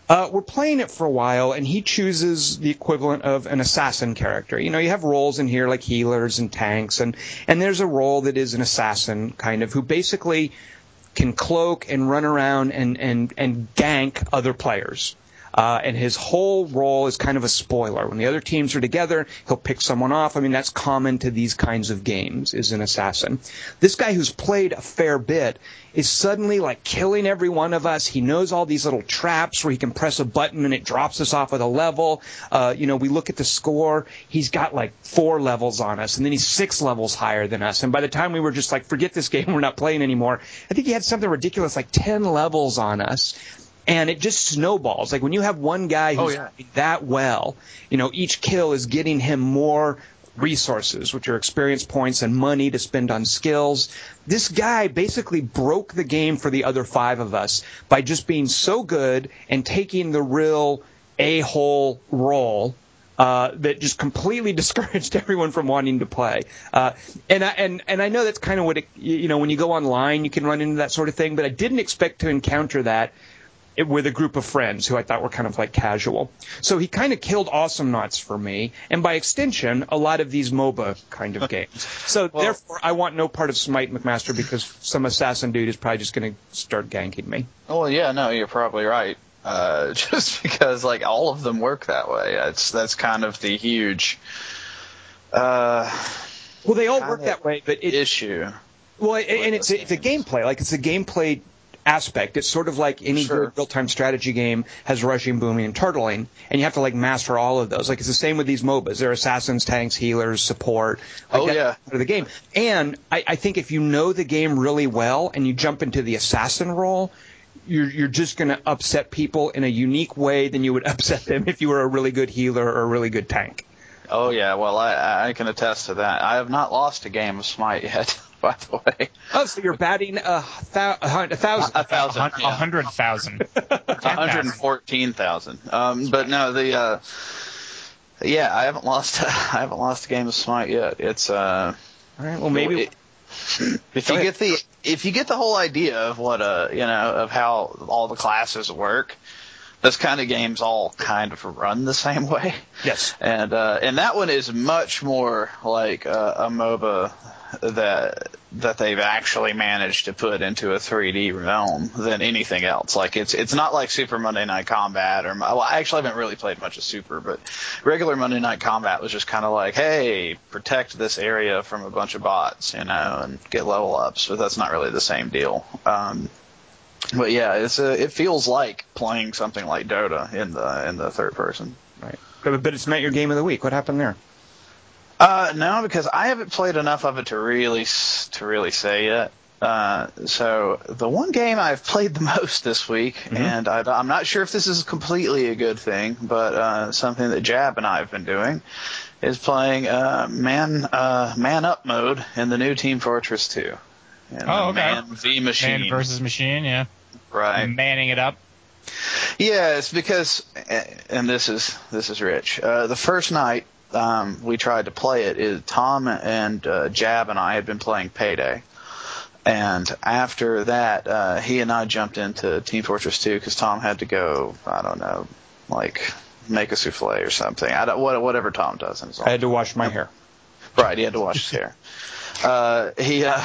uh, we're playing it for a while, and he chooses the equivalent of an assassin character. You know, you have roles in here like healers and tanks, and, and there's a role that is an assassin, kind of, who basically can cloak and run around and, and, and gank other players. Uh, and his whole role is kind of a spoiler. When the other teams are together, he'll pick someone off. I mean, that's common to these kinds of games, is an assassin. This guy who's played a fair bit is suddenly, like, killing every one of us. He knows all these little traps where he can press a button and it drops us off of the level. Uh, you know, we look at the score. He's got, like, four levels on us, and then he's six levels higher than us. And by the time we were just like, forget this game, we're not playing anymore, I think he had something ridiculous, like ten levels on us. And it just snowballs. Like, when you have one guy who's oh, yeah. that well, you know, each kill is getting him more resources, which are experience points and money to spend on skills. This guy basically broke the game for the other five of us by just being so good and taking the real a-hole role. Uh, that just completely discouraged everyone from wanting to play. Uh, and I, and, and I know that's kind of what it, you know, when you go online, you can run into that sort of thing, but I didn't expect to encounter that with a group of friends who I thought were kind of like casual. So he kind of killed Awesome Knots for me, and by extension, a lot of these MOBA kind of games. So well, therefore, I want no part of Smite, McMaster, because some assassin dude is probably just going to start ganking me. Well, yeah, no, you're probably right. Uh, just because, like, all of them work that way. It's, that's kind of the huge uh, well, they all work that way, but it, issue. Well, it, and it's, it's a gameplay. Like, it's a gameplay aspect. It's sort of like any sure. good real-time strategy game has rushing, booming, and turtling, and you have to, like, master all of those. Like, it's the same with these MOBAs. There are assassins, tanks, healers, support. Like oh, yeah. Part of the game. And I, I think if you know the game really well and you jump into the assassin role, you're, you're just going to upset people in a unique way than you would upset them if you were a really good healer or a really good tank. Oh, yeah. Well, I, I can attest to that. I have not lost a game of Smite yet. By the way. Oh, so you're batting a, thou- a hundred thousand. A thousand. A hundred thousand. A hundred and fourteen thousand. Um, but no, the uh, yeah, I haven't lost. I haven't lost a game of Smite yet. It's uh. All right. Well, maybe it, if you get the if you get the whole idea of what uh you know of how all the classes work, those kind of games all kind of run the same way. Yes. And uh, and that one is much more like uh, a MOBA that that they've actually managed to put into a three D realm than anything else. Like it's it's not like Super Monday Night Combat or well, I actually haven't really played much of Super, but regular Monday Night Combat was just kind of like, hey, protect this area from a bunch of bots, you know, and get level ups. But that's not really the same deal. Um, but yeah, it's a, it feels like playing something like Dota in the in the third person. Right. But it's not your game of the week. What happened there? Uh, no, because I haven't played enough of it to really to really say yet. Uh, so the one game I've played the most this week, mm-hmm. and I, I'm not sure if this is completely a good thing, but uh, something that Jab and I have been doing is playing uh, man uh, man up mode in the new Team Fortress two. And oh, okay. Man v machine. Man versus machine, yeah. Right. And manning it up. Yeah, it's because, and this is this is rich. Uh, the first night. Um, we tried to play it, it Tom and uh, Jab and I had been playing Payday. And after that, uh, he and I jumped into Team Fortress two because Tom had to go, I don't know, like make a souffle or something. I don't, whatever Tom does. In his I had to wash my hair. Right, he had to wash his hair. Uh, he, uh,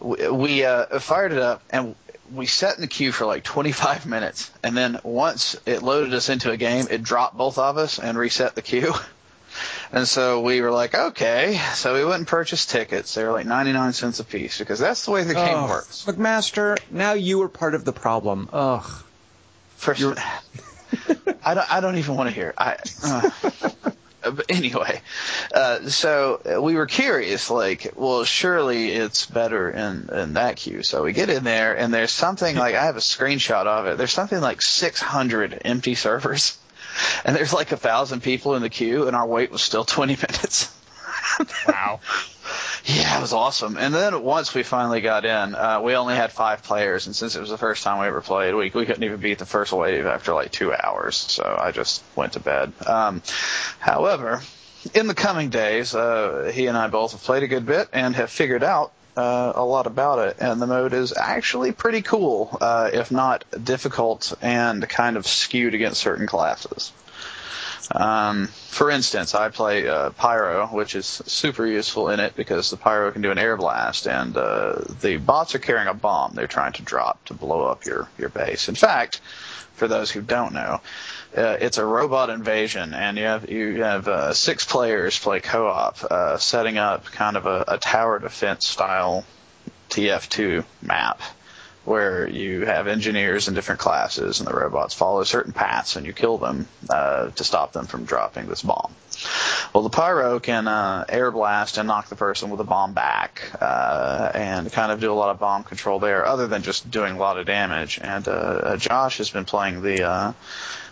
we uh, fired it up and we sat in the queue for like twenty-five minutes, and then once it loaded us into a game, it dropped both of us and reset the queue. And so we were like, okay. So we went and purchased tickets. They were like ninety-nine cents a piece because that's the way the oh, game works. McMaster, now you are part of the problem. Ugh. First, I don't. I don't even want to hear. I. Uh. But anyway, uh, so we were curious, like, well, surely it's better in, in that queue. So we get in there, and there's something like – I have a screenshot of it. There's something like six hundred empty servers, and there's like one thousand people in the queue, and our wait was still twenty minutes. Wow. Yeah, it was awesome. And then once we finally got in, uh, we only had five players, and since it was the first time we ever played, we we couldn't even beat the first wave after like two hours, so I just went to bed. Um, however, in the coming days, uh, he and I both have played a good bit and have figured out uh, a lot about it, and the mode is actually pretty cool, uh, if not difficult and kind of skewed against certain classes. Um, for instance, I play uh, Pyro, which is super useful in it because the Pyro can do an air blast, and uh, the bots are carrying a bomb they're trying to drop to blow up your, your base. In fact, for those who don't know, uh, it's a robot invasion, and you have you have uh, six players play co-op, uh, setting up kind of a, a tower defense style T F two map, where you have engineers in different classes and the robots follow certain paths and you kill them uh, to stop them from dropping this bomb. Well, the Pyro can uh, air blast and knock the person with a bomb back uh, and kind of do a lot of bomb control there other than just doing a lot of damage. And uh, Josh has been playing the uh,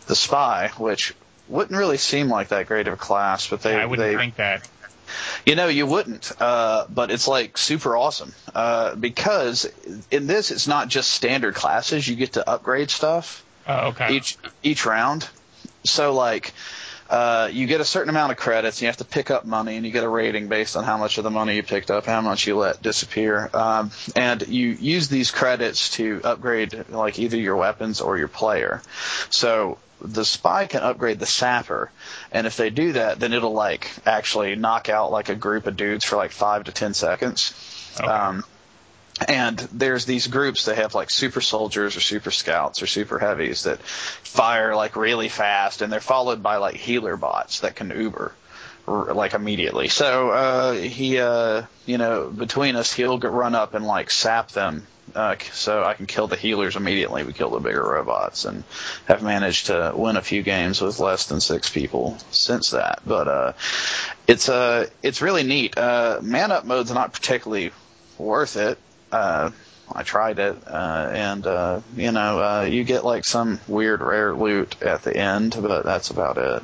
the Spy, which wouldn't really seem like that great of a class. But they, yeah, I wouldn't they, think that. You know, you wouldn't, uh, but it's, like, super awesome uh, because in this it's not just standard classes. You get to upgrade stuff uh, okay. each each round. So, like, uh, you get a certain amount of credits, and you have to pick up money, and you get a rating based on how much of the money you picked up, how much you let disappear. Um, and you use these credits to upgrade, like, either your weapons or your player. So the Spy can upgrade the Sapper, and if they do that, then it'll like actually knock out like a group of dudes for like five to ten seconds. Okay. Um, and there's these groups that have like super soldiers or super scouts or super heavies that fire like really fast, and they're followed by like healer bots that can Uber like immediately. So uh, he, uh, you know, between us, he'll get run up and like sap them. Uh, so I can kill the healers immediately. We kill the bigger robots and have managed to win a few games with less than six people since that. But uh, it's uh, it's really neat. Uh, man-up mode's not particularly worth it. Uh, I tried it, uh, and uh, you know, uh, you get like some weird rare loot at the end, but that's about it.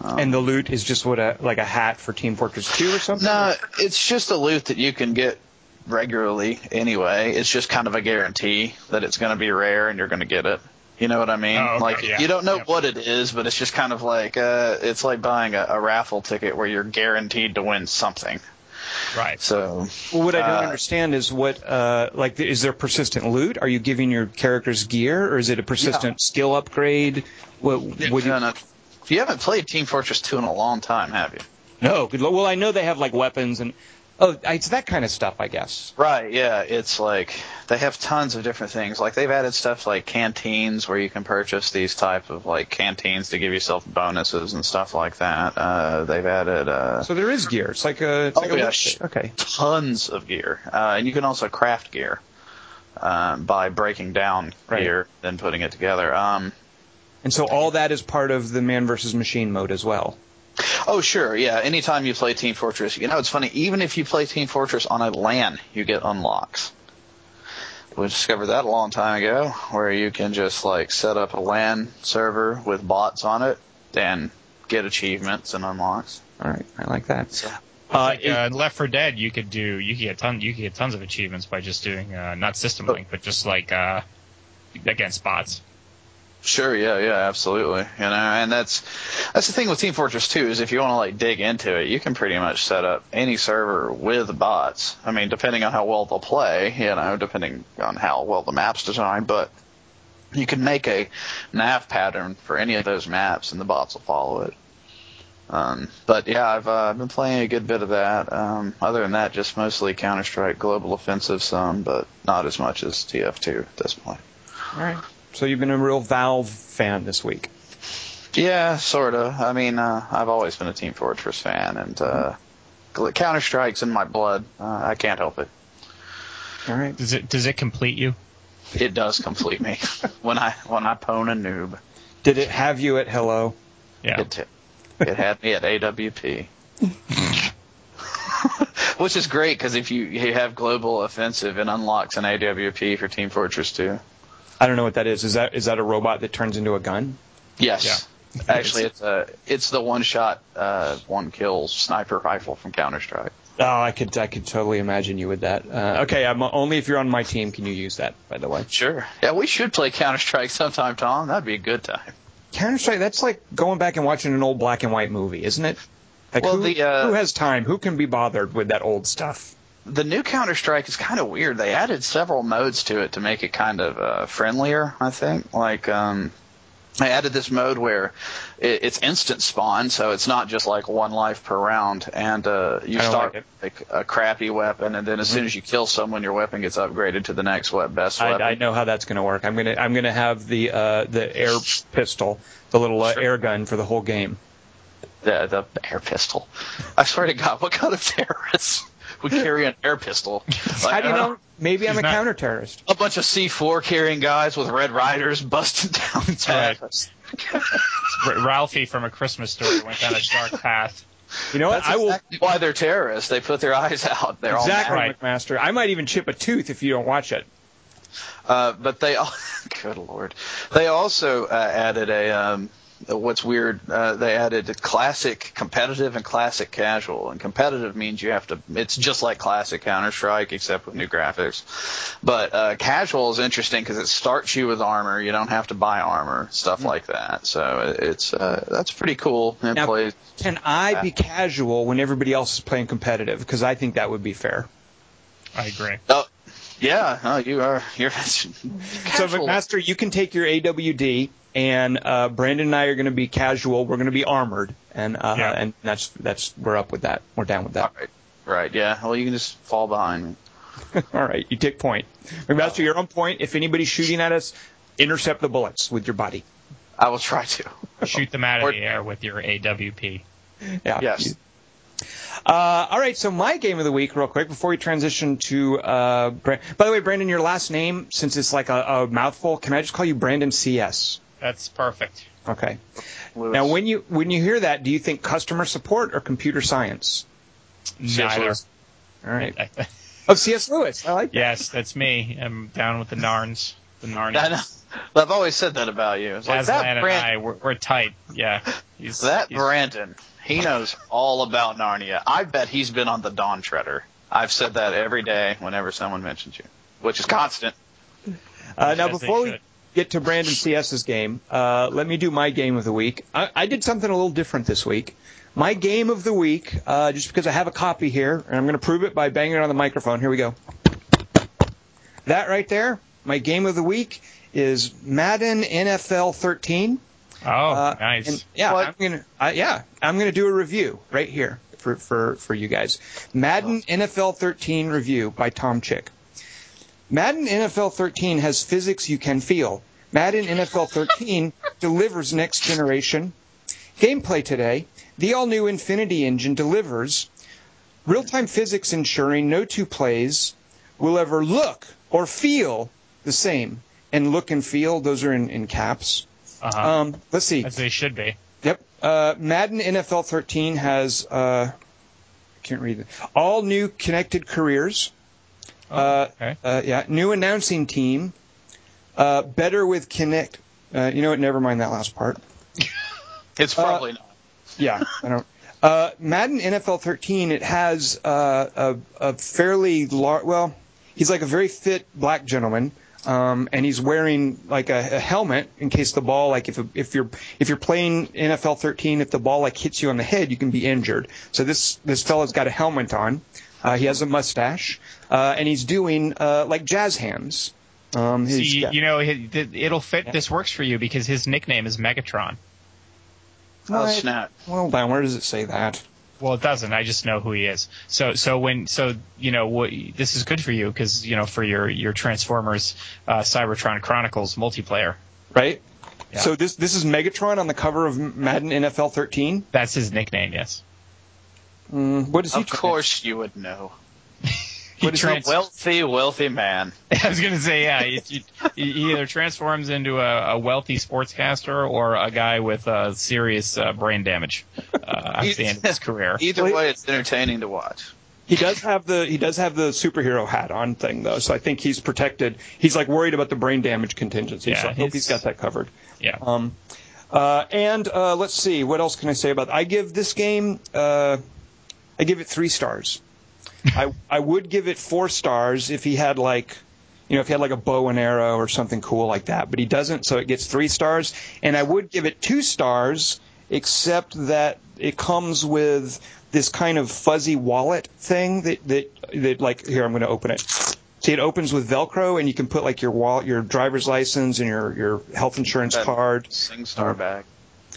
Um, and the loot is just what a like a hat for Team Fortress two or something? No, it's just the loot that you can get regularly anyway. It's just kind of a guarantee that it's going to be rare and you're going to get it. You know what I mean? Oh, okay. Like yeah. You don't know yeah. what it is, but it's just kind of like uh, it's like buying a, a raffle ticket where you're guaranteed to win something. Right. So, well, what I don't uh, understand is what, uh, like, is there persistent loot? Are you giving your characters gear, or is it a persistent yeah. skill upgrade? What? Yeah, what no, you... No. You haven't played Team Fortress two in a long time, have you? No. Good. Well, I know they have like weapons and. Oh, it's that kind of stuff, I guess. Right, yeah. It's like they have tons of different things. Like they've added stuff like canteens where you can purchase these type of like canteens to give yourself bonuses and stuff like that. Uh, they've added... Uh, so there is gear. It's like a... It's oh, like a yeah. Sh- okay. Tons of gear. Uh, and you can also craft gear um, by breaking down right. gear and putting it together. Um, and so all that is part of the man versus machine mode as well. Oh, sure, yeah. Anytime you play Team Fortress, you know, it's funny, even if you play Team Fortress on a LAN, you get unlocks. We discovered that a long time ago, where you can just, like, set up a LAN server with bots on it and get achievements and unlocks. All right, I like that. So. Uh, like, uh, Left four Dead, you could do, you could get, ton, you could get tons of achievements by just doing, uh, not system link, but just, like, uh, against bots. Sure, yeah, yeah, absolutely. You know, and that's that's the thing with Team Fortress two is if you want to like dig into it, you can pretty much set up any server with bots. I mean, depending on how well they'll play, you know, depending on how well the map's designed, but you can make a nav pattern for any of those maps and the bots will follow it. Um, but yeah, I've uh, been playing a good bit of that. Um, other than that, just mostly Counter-Strike, Global Offensive some, but not as much as T F two at this point. All right. So you've been a real Valve fan this week. Yeah, sort of. I mean, uh, I've always been a Team Fortress fan, and uh, Counter-Strike's in my blood. Uh, I can't help it. All right. Does it does it complete you? It does complete me when I when I pwn a noob. Did it have you at hello? Yeah. It did. It had me at A W P. Which is great because if you, you have Global Offensive, it unlocks an A W P for Team Fortress two. I don't know what that is. Is that is that a robot that turns into a gun? Yes. Yeah. Actually, it's a it's the one shot, uh, one kill sniper rifle from Counter-Strike. Oh, I could I could totally imagine you with that. Uh, okay, I'm, only if you're on my team can you use that. By the way. Sure. Yeah, we should play Counter-Strike sometime, Tom. That'd be a good time. Counter-Strike. That's like going back and watching an old black and white movie, isn't it? Like well, who, the, uh, who has time? Who can be bothered with that old stuff? The new Counter-Strike is kind of weird. They added several modes to it to make it kind of uh, friendlier, I think. Like, um, they added this mode where it, it's instant spawn, so it's not just like one life per round. And uh, you start like with a, a crappy weapon, and then as mm-hmm. soon as you kill someone, your weapon gets upgraded to the next we- best weapon. I, I know how that's going to work. I'm going to I'm gonna have the uh, the air pistol, the little uh, sure. air gun for the whole game. The, the air pistol. I swear to God, what kind of terrorists... We carry an air pistol. Like, how do you know? Maybe I'm a counter-terrorist. A bunch of C four carrying guys with Red Riders busting down towers. Right. Ralphie from A Christmas Story went down a dark path. You know what? That's I exactly will... why they're terrorists. They put their eyes out. They're exactly, all McMaster. I might even chip a tooth if you don't watch it. Uh, but they, all... good lord, they also uh, added a. Um, What's weird, uh, they added classic competitive and classic casual. And competitive means you have to – it's just like classic Counter-Strike except with new graphics. But uh, casual is interesting because it starts you with armor. You don't have to buy armor, stuff mm-hmm. like that. So it's uh, that's pretty cool. It now, plays, can I uh, be casual when everybody else is playing competitive? Because I think that would be fair. I agree. Oh, yeah, oh, you are – you're casual. So, McMaster, you can take your A W D – and uh, Brandon and I are going to be casual. We're going to be armored, and uh, yeah. and that's that's we're up with that. We're down with that. All right, right, yeah. Well, you can just fall behind me. All right, you take point. Remember, that's your own point. If anybody's shooting at us, intercept the bullets with your body. I will try to shoot them out of or, the air with your A W P. Yeah. Yes. Uh, all right, so my game of the week, real quick, before we transition to uh, Brand- by the way, Brandon, your last name, since it's like a, a mouthful, can I just call you Brandon C S? That's perfect. Okay. Lewis. Now, when you when you hear that, do you think customer support or computer science? Neither. All right. Oh, C S. Lewis. I like that. Yes, that's me. I'm down with the Narns. The Narns. I've always said that about you. It's like, Aslan that Brand- and I, we're, we're tight. Yeah. He's, that he's, Brandon, he knows all about Narnia. I bet he's been on the Dawn Treader. I've said that every day whenever someone mentions you, which is constant. Uh, now, before we... get to Brandon C S's game. Uh, let me do my game of the week. I, I did something a little different this week. my game of the week, uh, just because I have a copy here, and I'm going to prove it by banging it on the microphone. Here we go. That right there, my game of the week, is Madden N F L thirteen. Oh, uh, nice. And yeah, what? I'm gonna. I, yeah, I'm gonna do a review right here for for for you guys. Madden oh. N F L thirteen review by Tom Chick. Madden N F L thirteen has physics you can feel. Madden N F L thirteen delivers next generation gameplay today. The all-new Infinity Engine delivers real-time physics, ensuring no two plays will ever look or feel the same. And look and feel, those are in, in caps. Uh-huh. Um, let's see. As they should be. Yep. Uh, Madden N F L thirteen has, uh, I can't read it, all new connected careers. Oh, uh, okay. Uh, yeah, new announcing team. Uh, better with Kinect. Uh, you know what? Never mind that last part. It's probably uh, not. Yeah, I don't. Uh, Madden N F L thirteen, it has uh, a, a fairly large, well, he's like a very fit black gentleman. Um, and he's wearing like a, a helmet in case the ball, like if if you're if you're playing N F L thirteen, if the ball like hits you on the head, you can be injured. So this this fella's got a helmet on. Uh, he has a mustache, uh, and he's doing uh, like jazz hands. Um, his, so you, yeah. you know, it, it'll fit. Yeah. This works for you because his nickname is Megatron. Oh snap! Well, down. Where does it say that? Well, it doesn't. I just know who he is. So, so when, so you know, what, this is good for you because you know, for your your Transformers uh, Cybertron Chronicles multiplayer, right? Yeah. So this this is Megatron on the cover of Madden N F L thirteen. That's his nickname. Yes. Mm, what is he? Of course, you would know. What is a wealthy, wealthy man. I was going to say, yeah, he, he either transforms into a, a wealthy sportscaster or a guy with uh, serious uh, brain damage uh, at the end of his career. Either way, it's entertaining to watch. He does have the he does have the superhero hat on thing though, so I think he's protected. He's like worried about the brain damage contingency, yeah, so I hope he's got that covered. Yeah. Um, uh, and uh, let's see, what else can I say about it? I give this game, uh, I give it three stars. I I would give it four stars if he had like, you know, if he had like a bow and arrow or something cool like that. But he doesn't, so it gets three stars. And I would give it two stars, except that it comes with this kind of fuzzy wallet thing that that, that like here I'm going to open it. See, it opens with Velcro, and you can put like your wallet, your driver's license, and your your health insurance that card. Sing Star bag.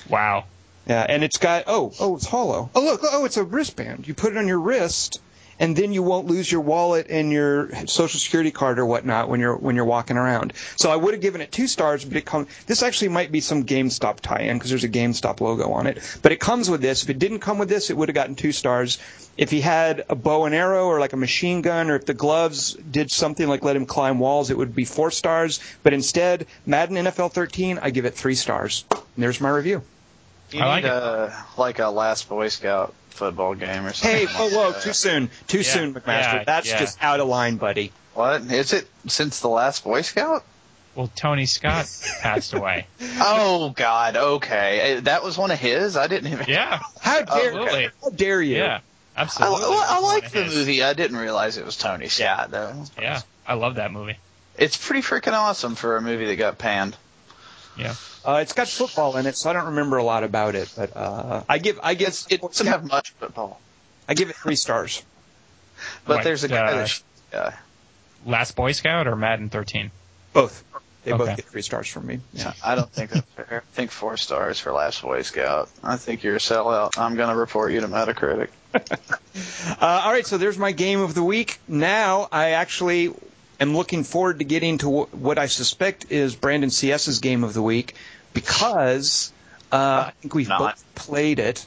Wow. Yeah, and it's got oh oh it's hollow. Oh look oh it's a wristband. You put it on your wrist. And then you won't lose your wallet and your social security card or whatnot when you're when you're walking around. So I would have given it two stars, but it come, this actually might be some GameStop tie-in because there's a GameStop logo on it. But it comes with this. If it didn't come with this, it would have gotten two stars. If he had a bow and arrow or like a machine gun, or if the gloves did something like let him climb walls, it would be four stars. But instead, Madden N F L thirteen, I give it three stars. And there's my review. You I like need a, like a Last Boy Scout football game or something. Hey, whoa, whoa, like too soon. Too yeah, soon, McMaster. Yeah, That's yeah. just out of line, buddy. What? Is it since the Last Boy Scout? Well, Tony Scott passed away. Oh, God. Okay. That was one of his? I didn't even... Yeah. How dare, absolutely. How dare you? Yeah, absolutely. I, I like the his. movie. I didn't realize it was Tony Scott, yeah. though. Yeah, I love that movie. It's pretty freaking awesome for a movie that got panned. Yeah, uh, it's got football in it, so I don't remember a lot about it. But uh, I give, I guess it doesn't have much football. I give it three stars. But Wait, there's a guy. Uh, that's, uh, Last Boy Scout or Madden thirteen? Both. They okay. both get three stars from me. Yeah, I don't think that's fair. I think four stars for Last Boy Scout. I think you're a sellout. I'm going to report you to Metacritic. uh, all right, so there's my game of the week. Now I actually. I'm looking forward to getting to what I suspect is Brandon C S's game of the week because uh, I think we've not. both played it.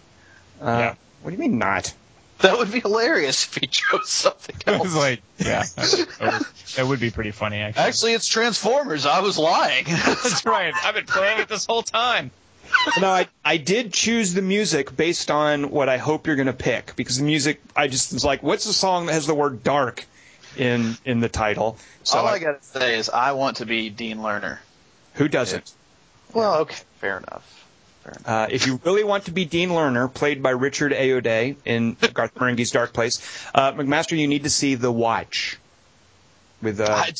Uh, yeah. What do you mean not? That would be hilarious if he chose something else. I was like, yeah, that would, that would, that would be pretty funny, actually. Actually, it's Transformers. I was lying. That's right. I've been playing it this whole time. No, I, I did choose the music based on what I hope you're going to pick because the music, I just was like, what's the song that has the word dark in in the title? So all I, I gotta say is I want to be Dean Lerner. Who doesn't? Well, okay, fair enough. Fair enough. Uh, if you really want to be Dean Lerner, played by Richard Ayoade in Garth Marenghi's Dark Place, uh, McMaster, you need to see The Watch. With uh, I,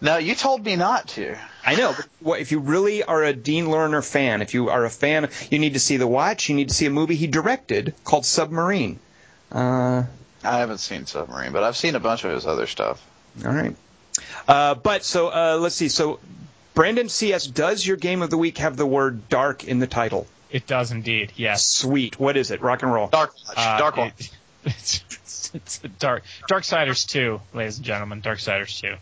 no, you told me not to. I know. But if you really are a Dean Lerner fan, if you are a fan, you need to see The Watch. You need to see a movie he directed called Submarine. Uh, I haven't seen Submarine, but I've seen a bunch of his other stuff. All right. Uh, but so uh, let's see. So Brandon C S, does your game of the week have the word dark in the title? It does indeed, yes. Sweet. What is it? Rock and roll. Dark Watch. Uh, dark Watch. It, it's, it's, it's dark. Darksiders two, ladies and gentlemen. Darksiders two.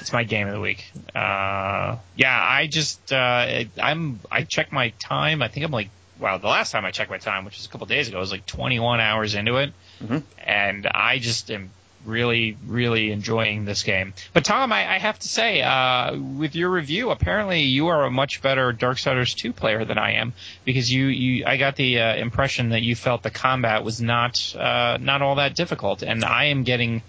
It's my game of the week. Uh, yeah, I just uh, it, I'm I checked my time. I think I'm like wow. The last time I checked my time, which was a couple days ago, I was like twenty-one hours into it, mm-hmm. and I just am really, really enjoying this game. But Tom, I, I have to say, uh, with your review, apparently you are a much better Darksiders two player than I am, because you, you I got the uh, impression that you felt the combat was not uh, not all that difficult, and I am getting.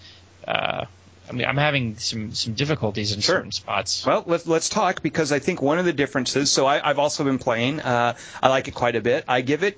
Uh, I mean, I'm having some, some difficulties in sure. certain spots. Well, let's, let's talk, because I think one of the differences, so I, I've also been playing. Uh, I like it quite a bit. I give it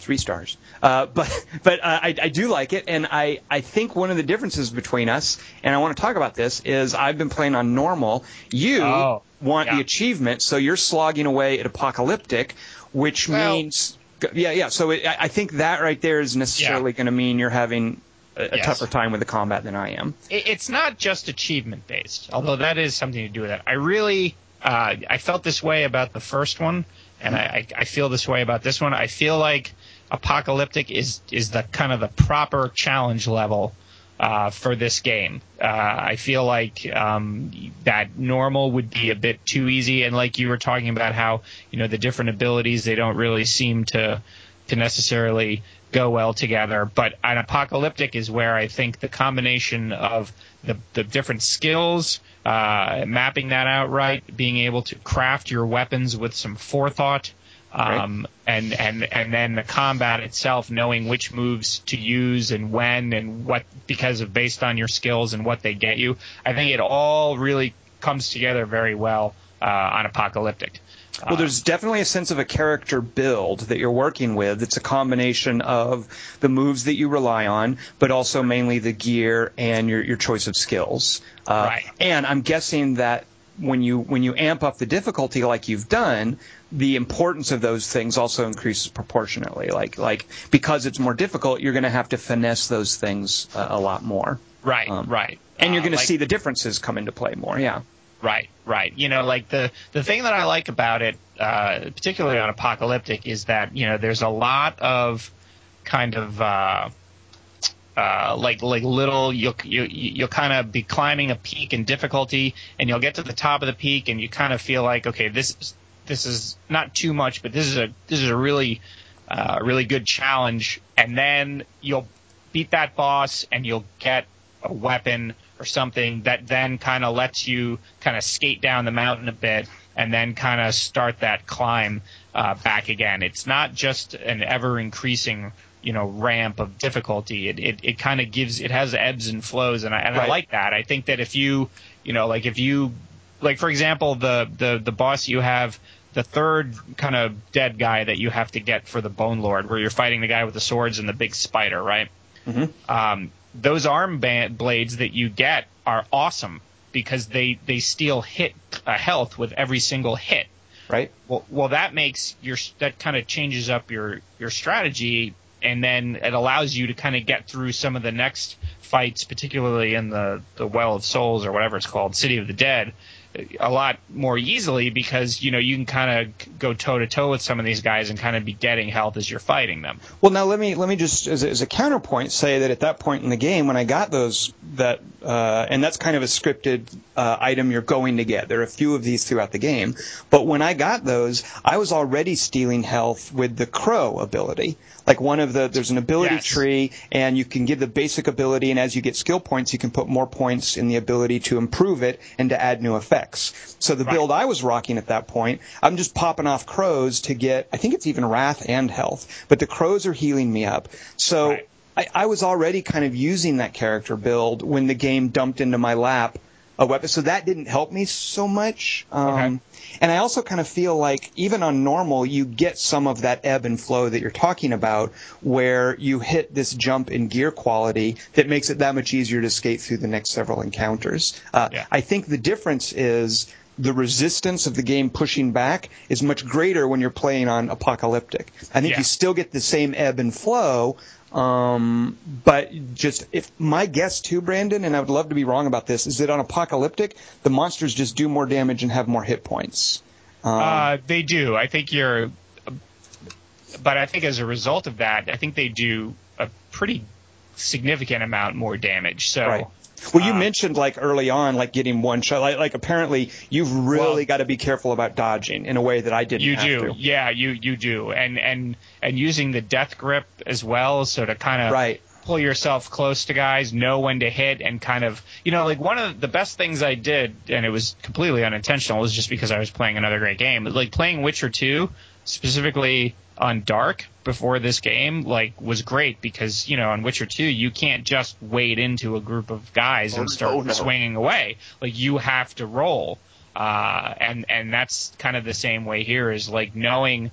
three stars. Uh, but but uh, I, I do like it, and I, I think one of the differences between us, and I want to talk about this, is I've been playing on normal. You oh, want yeah. the achievement, so you're slogging away at apocalyptic, which well, means... Yeah, yeah. So it, I think that right there is necessarily yeah. going to mean you're having... a yes. tougher time with the combat than I am. It's not just achievement based, although that is something to do with it. I really, uh, I felt this way about the first one, and I, I feel this way about this one. I feel like apocalyptic is is the kind of the proper challenge level uh, for this game. Uh, I feel like um, that normal would be a bit too easy, and like you were talking about how you know the different abilities they don't really seem to to necessarily. Go well together, but an apocalyptic is where I think the combination of the, the different skills, uh, mapping that out right, being able to craft your weapons with some forethought, um, right. and, and and then the combat itself, knowing which moves to use and when and what, because of based on your skills and what they get you, I think it all really comes together very well uh, on apocalyptic. Well, there's definitely a sense of a character build that you're working with. It's a combination of the moves that you rely on, but also mainly the gear and your, your choice of skills. Uh, right. And I'm guessing that when you when you amp up the difficulty like you've done, the importance of those things also increases proportionately. Like like because it's more difficult, you're going to have to finesse those things uh, a lot more. Right, um, right. And you're going to uh, like- see the differences come into play more, yeah. Right, right. You know, like the, the thing that I like about it, uh, particularly on apocalyptic, is that, you know, there's a lot of kind of uh, uh, like like little you'll you, you'll kind of be climbing a peak in difficulty, and you'll get to the top of the peak, and you kind of feel like, okay, this this is not too much, but this is a this is a really uh, really good challenge, and then you'll beat that boss, and you'll get a weapon. Or something that then kind of lets you kind of skate down the mountain a bit and then kind of start that climb uh, back again. It's not just an ever-increasing, you know, ramp of difficulty. It it, it kind of gives – it has ebbs and flows, and I, and right. I like that. I think that if you – you know, like if you – like, for example, the, the, the boss you have – the third kind of dead guy that you have to get for the Bone Lord, where you're fighting the guy with the swords and the big spider, right? Mm-hmm. Um Those arm band blades that you get are awesome because they, they steal hit uh, health with every single hit. Right. Well, well, that makes your that kind of changes up your, your strategy, and then it allows you to kind of get through some of the next fights, particularly in the, the Well of Souls or whatever it's called, City of the Dead, a lot more easily because, you know, you can kind of go toe-to-toe with some of these guys and kind of be getting health as you're fighting them. Well, now let me let me just, as a, as a counterpoint, say that at that point in the game when I got those, that uh, and that's kind of a scripted uh, item you're going to get. There are a few of these throughout the game. But when I got those, I was already stealing health with the Crow ability. Like one of the, there's an ability yes. tree, and you can give the basic ability, and as you get skill points, you can put more points in the ability to improve it and to add new effects. So the right. build I was rocking at that point, I'm just popping off crows to get, I think it's even wrath and health, but the crows are healing me up. So right. I, I was already kind of using that character build when the game dumped into my lap a weapon. So that didn't help me so much. Um, okay. And I also kind of feel like even on normal, you get some of that ebb and flow that you're talking about where you hit this jump in gear quality that makes it that much easier to skate through the next several encounters. Uh, yeah. I think the difference is the resistance of the game pushing back is much greater when you're playing on Apocalyptic. I think yeah. you still get the same ebb and flow, um, but just if my guess too, Brandon, and I would love to be wrong about this, is that on Apocalyptic, the monsters just do more damage and have more hit points. Um, uh, they do. I think you're... But I think as a result of that, I think they do a pretty significant amount more damage. So... Right. Well, you uh, mentioned, like, early on, like, getting one shot. Like, like apparently, you've really well, got to be careful about dodging in a way that I didn't you have do. to. Yeah, you, you do. And, and and using the death grip as well, so to kind of right. pull yourself close to guys, know when to hit, and kind of, you know, like, one of the best things I did, and it was completely unintentional, was just because I was playing another great game. Like, playing Witcher two, specifically on Dark before this game, like, was great because, you know, on Witcher two, you can't just wade into a group of guys oh, and start no, no. swinging away. Like, you have to roll. Uh, and, and that's kind of the same way here is, like, knowing,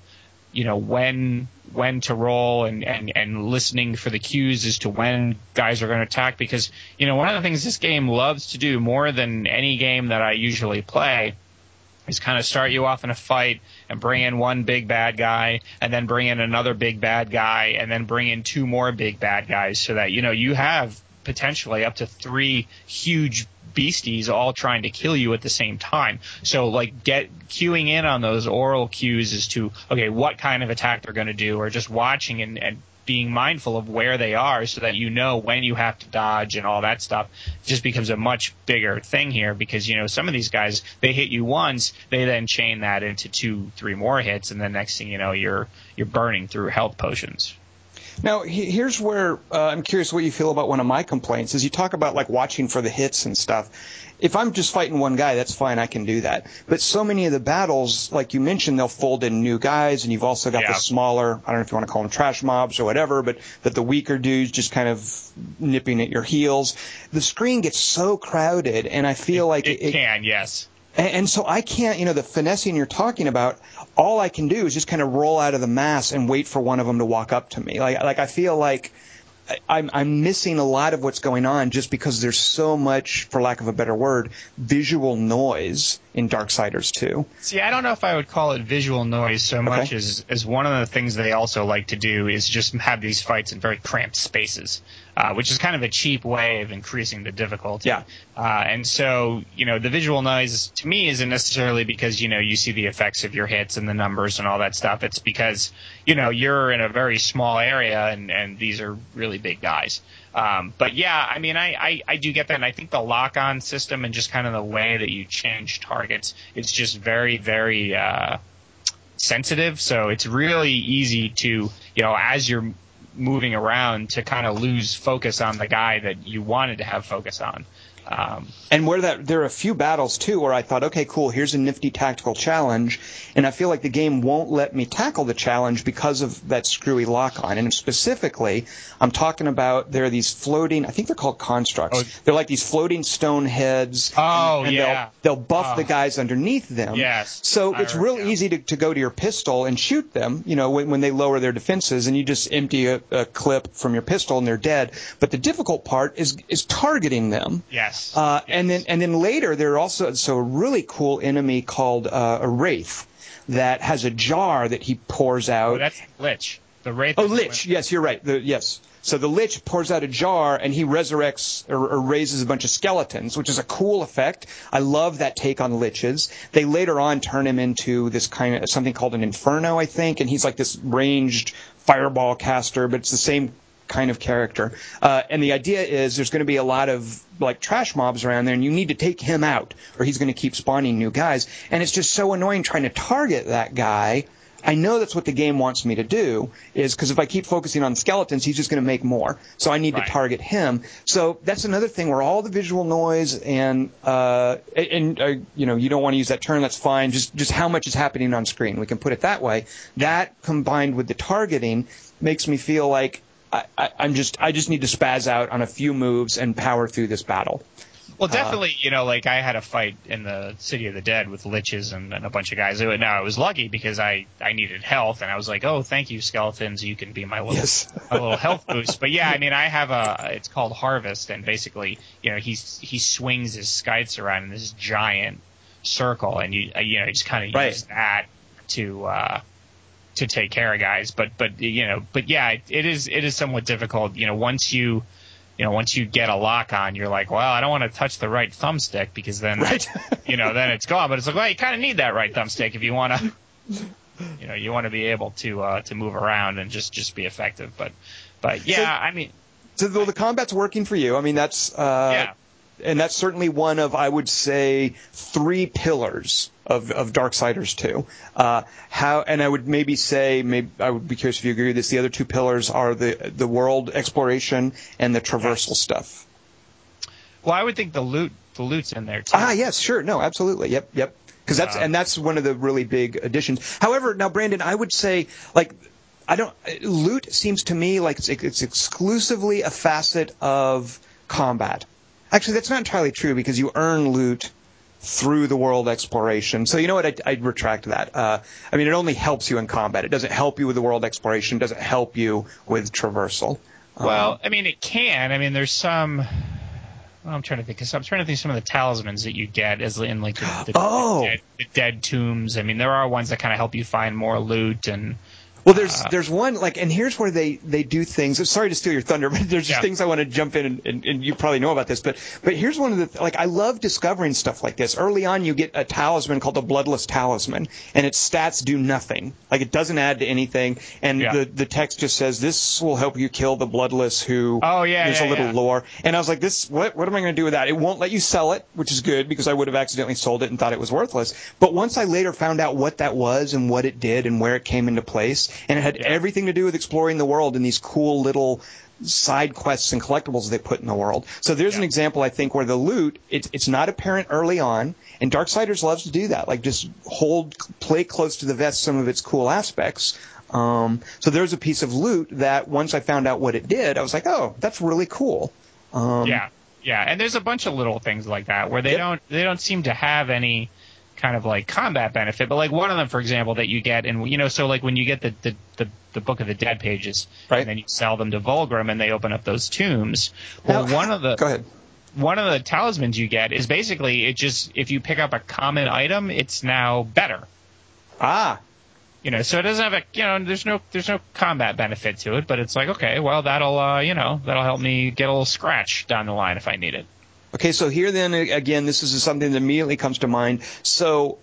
you know, when when to roll and, and, and listening for the cues as to when guys are going to attack because, you know, one of the things this game loves to do more than any game that I usually play is kind of start you off in a fight and bring in one big bad guy and then bring in another big bad guy and then bring in two more big bad guys so that, you know, you have potentially up to three huge beasties all trying to kill you at the same time. So, like, get cueing in on those oral cues as to, okay, what kind of attack they're going to do or just watching and, and being mindful of where they are so that you know when you have to dodge and all that stuff just becomes a much bigger thing here because, you know, some of these guys, they hit you once, they then chain that into two, three more hits, and the next thing you know, you're you're burning through health potions. Now, he, here's where uh, I'm curious what you feel about one of my complaints is you talk about, like, watching for the hits and stuff. If I'm just fighting one guy, that's fine. I can do that. But so many of the battles, like you mentioned, they'll fold in new guys, and you've also got yeah. the smaller, I don't know if you want to call them trash mobs or whatever, but that the weaker dudes just kind of nipping at your heels. The screen gets so crowded, and I feel it, like it, it can, yes. And so I can't, you know, the finessing you're talking about, all I can do is just kind of roll out of the mass and wait for one of them to walk up to me. Like, like I feel like I'm, I'm missing a lot of what's going on just because there's so much, for lack of a better word, visual noise in Darksiders two. See, I don't know if I would call it visual noise so much okay. as, as one of the things they also like to do is just have these fights in very cramped spaces. Uh, which is kind of a cheap way of increasing the difficulty. Yeah. Uh, and so, you know, the visual noise to me isn't necessarily because, you know, you see the effects of your hits and the numbers and all that stuff. It's because, you know, you're in a very small area and, and these are really big guys. Um, but, yeah, I mean, I, I, I do get that. And I think the lock-on system and just kind of the way that you change targets, it's just very, very uh, sensitive. So it's really easy to, you know, as you're moving around to kind of lose focus on the guy that you wanted to have focus on. Um, and where that there are a few battles, too, where I thought, okay, cool, here's a nifty tactical challenge, and I feel like the game won't let me tackle the challenge because of that screwy lock-on. And specifically, I'm talking about there are these floating, I think they're called constructs. Oh. They're like these floating stone heads. Oh, and, and yeah. They'll, they'll buff oh. the guys underneath them. Yes. So I it's real yeah. easy to, to go to your pistol and shoot them, you know, when, when they lower their defenses, and you just empty a, a clip from your pistol and they're dead. But the difficult part is is targeting them. Yes. Uh, and then, and then later there are also so a really cool enemy called uh, a wraith that has a jar that he pours out. Oh, that's Lich. The wraith. Oh, Lich. Yes, you're right. The, yes. So the Lich pours out a jar, and he resurrects or, or raises a bunch of skeletons, which is a cool effect. I love that take on Liches. They later on turn him into this kind of something called an Inferno, I think, and he's like this ranged fireball caster, but it's the same kind of character. Uh, and the idea is there's going to be a lot of like trash mobs around there, and you need to take him out or he's going to keep spawning new guys. And it's just so annoying trying to target that guy. I know that's what the game wants me to do, is because if I keep focusing on skeletons, he's just going to make more. So I need right. to target him. So that's another thing where all the visual noise and uh, and uh, you know, you don't want to use that term. That's fine. Just just how much is happening on screen. We can put it that way. That combined with the targeting makes me feel like I, I, I'm just I just need to spaz out on a few moves and power through this battle. Well, definitely, uh, you know, like I had a fight in the City of the Dead with liches and, and a bunch of guys. Now, I was lucky because I, I needed health, and I was like, oh, thank you, skeletons. You can be my little, yes. my little health boost. But, yeah, I mean, I have a – it's called Harvest, and basically, you know, he's, he swings his scythes around in this giant – circle, and you you know you just kind of right. use that to uh, to take care of guys. But but you know but yeah, it, it is it is somewhat difficult. You know once you you know once you get a lock on, you're like, well, I don't want to touch the right thumbstick because then right. you know then it's gone. But it's like, well, you kind of need that right thumbstick if you want to. You know, you want to be able to uh, to move around and just, just be effective. But but yeah, so, I mean, so the, the combat's working for you. I mean, that's uh, yeah. and that's certainly one of, I would say, three pillars of of Darksiders two. Uh, how and I would maybe say, maybe I would be curious if you agree with this. The other two pillars are the the world exploration and the traversal yes. stuff. Well, I would think the loot the loot's in there too. Ah, yes, sure, no, absolutely, yep, yep. Because that's and that's one of the really big additions. However, now Brandon, I would say, like, I don't loot seems to me like it's, it's exclusively a facet of combat. Actually, that's not entirely true because you earn loot through the world exploration. So you know what? I, I retract that. Uh, I mean, it only helps you in combat. It doesn't help you with the world exploration. It doesn't help you with traversal. Well, um, I mean, it can. I mean, there's some. I'm trying to think. I'm trying to think of some of the talismans that you get as in like the, the, oh. the, dead, the dead tombs. I mean, there are ones that kind of help you find more loot and. Well, there's uh, there's one like, and here's where they, they do things. Sorry to steal your thunder, but there's just yeah. things I want to jump in, and, and, and you probably know about this, but but here's one of the like I love discovering stuff like this. Early on, you get a talisman called the Bloodless Talisman, and its stats do nothing. Like it doesn't add to anything, and yeah. the, the text just says this will help you kill the Bloodless. Who oh yeah, there's yeah, a little yeah. lore, and I was like, this what what am I going to do with that? It won't let you sell it, which is good because I would have accidentally sold it and thought it was worthless. But once I later found out what that was and what it did and where it came into place. And it had yeah. everything to do with exploring the world and these cool little side quests and collectibles they put in the world. So there's yeah. an example, I think, where the loot, it's, it's not apparent early on. And Darksiders loves to do that, like just hold, play close to the vest some of its cool aspects. Um, so there's a piece of loot that once I found out what it did, I was like, oh, that's really cool. Um, yeah, yeah. And there's a bunch of little things like that where they yep. don't they don't seem to have any kind of like combat benefit, but like one of them, for example, that you get, and you know, so like when you get the the, the, the Book of the Dead pages, right. and then you sell them to Volgrim, and they open up those tombs. Well, now, one of the go ahead. One of the talismans you get is basically it just if you pick up a common item, it's now better. Ah, you know, so it doesn't have a you know, there's no there's no combat benefit to it, but it's like okay, well that'll uh, you know that'll help me get a little scratch down the line if I need it. Okay, so here then, again, this is something that immediately comes to mind. So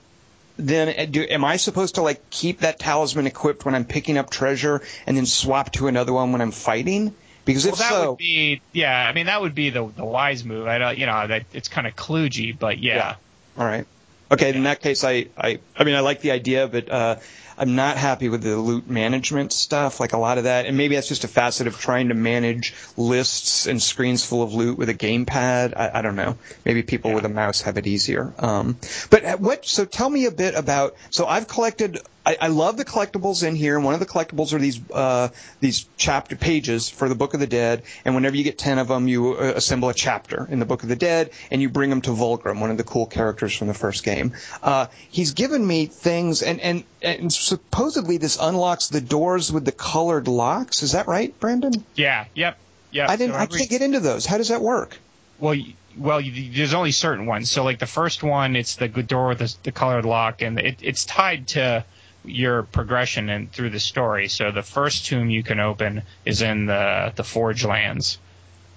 then do, am I supposed to, like, keep that talisman equipped when I'm picking up treasure and then swap to another one when I'm fighting? Because well, if that so... would be, yeah, I mean, that would be the, the wise move. I don't, you know, that, it's kind of kludgy, but yeah. yeah. All right. Okay, yeah. in that case, I, I, I mean, I like the idea, but uh, I'm not happy with the loot management stuff, like a lot of that. And maybe that's just a facet of trying to manage lists and screens full of loot with a gamepad. I, I don't know. Maybe people yeah. with a mouse have it easier. Um, but what? So tell me a bit about – so I've collected – I love the collectibles in here, and one of the collectibles are these uh, these chapter pages for the Book of the Dead, and whenever you get ten of them, you uh, assemble a chapter in the Book of the Dead, and you bring them to Volgrim, one of the cool characters from the first game. Uh, he's given me things, and, and, and supposedly this unlocks the doors with the colored locks. Is that right, Brandon? Yeah, yep, yep. I, didn't, so I can't get into those. How does that work? Well, you... Well, you, there's only certain ones. So, like, the first one, it's the door with the, the colored lock, and it, it's tied to your progression and through the story. So the first tomb you can open is in the, the Forge Lands.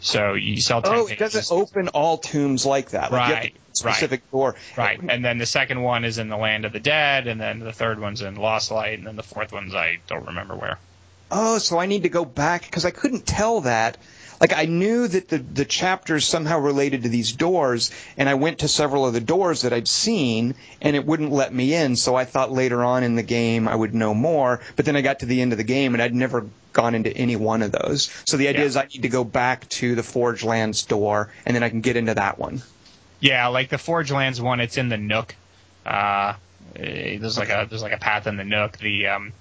So you sell ten Oh, it pages. Doesn't open all tombs like that. Like right, specific right, door. Right, and then the second one is in the Land of the Dead, and then the third one's in Lost Light, and then the fourth one's I don't remember where. Oh, so I need to go back, because I couldn't tell that. Like, I knew that the, the chapters somehow related to these doors, and I went to several of the doors that I'd seen, and it wouldn't let me in, so I thought later on in the game I would know more, but then I got to the end of the game, and I'd never gone into any one of those. So the idea yeah. is I need to go back to the Forge Lands door, and then I can get into that one. Yeah, like the Forge Lands one, it's in the Nook. Uh, there's like a there's like a path in the Nook. The... Um,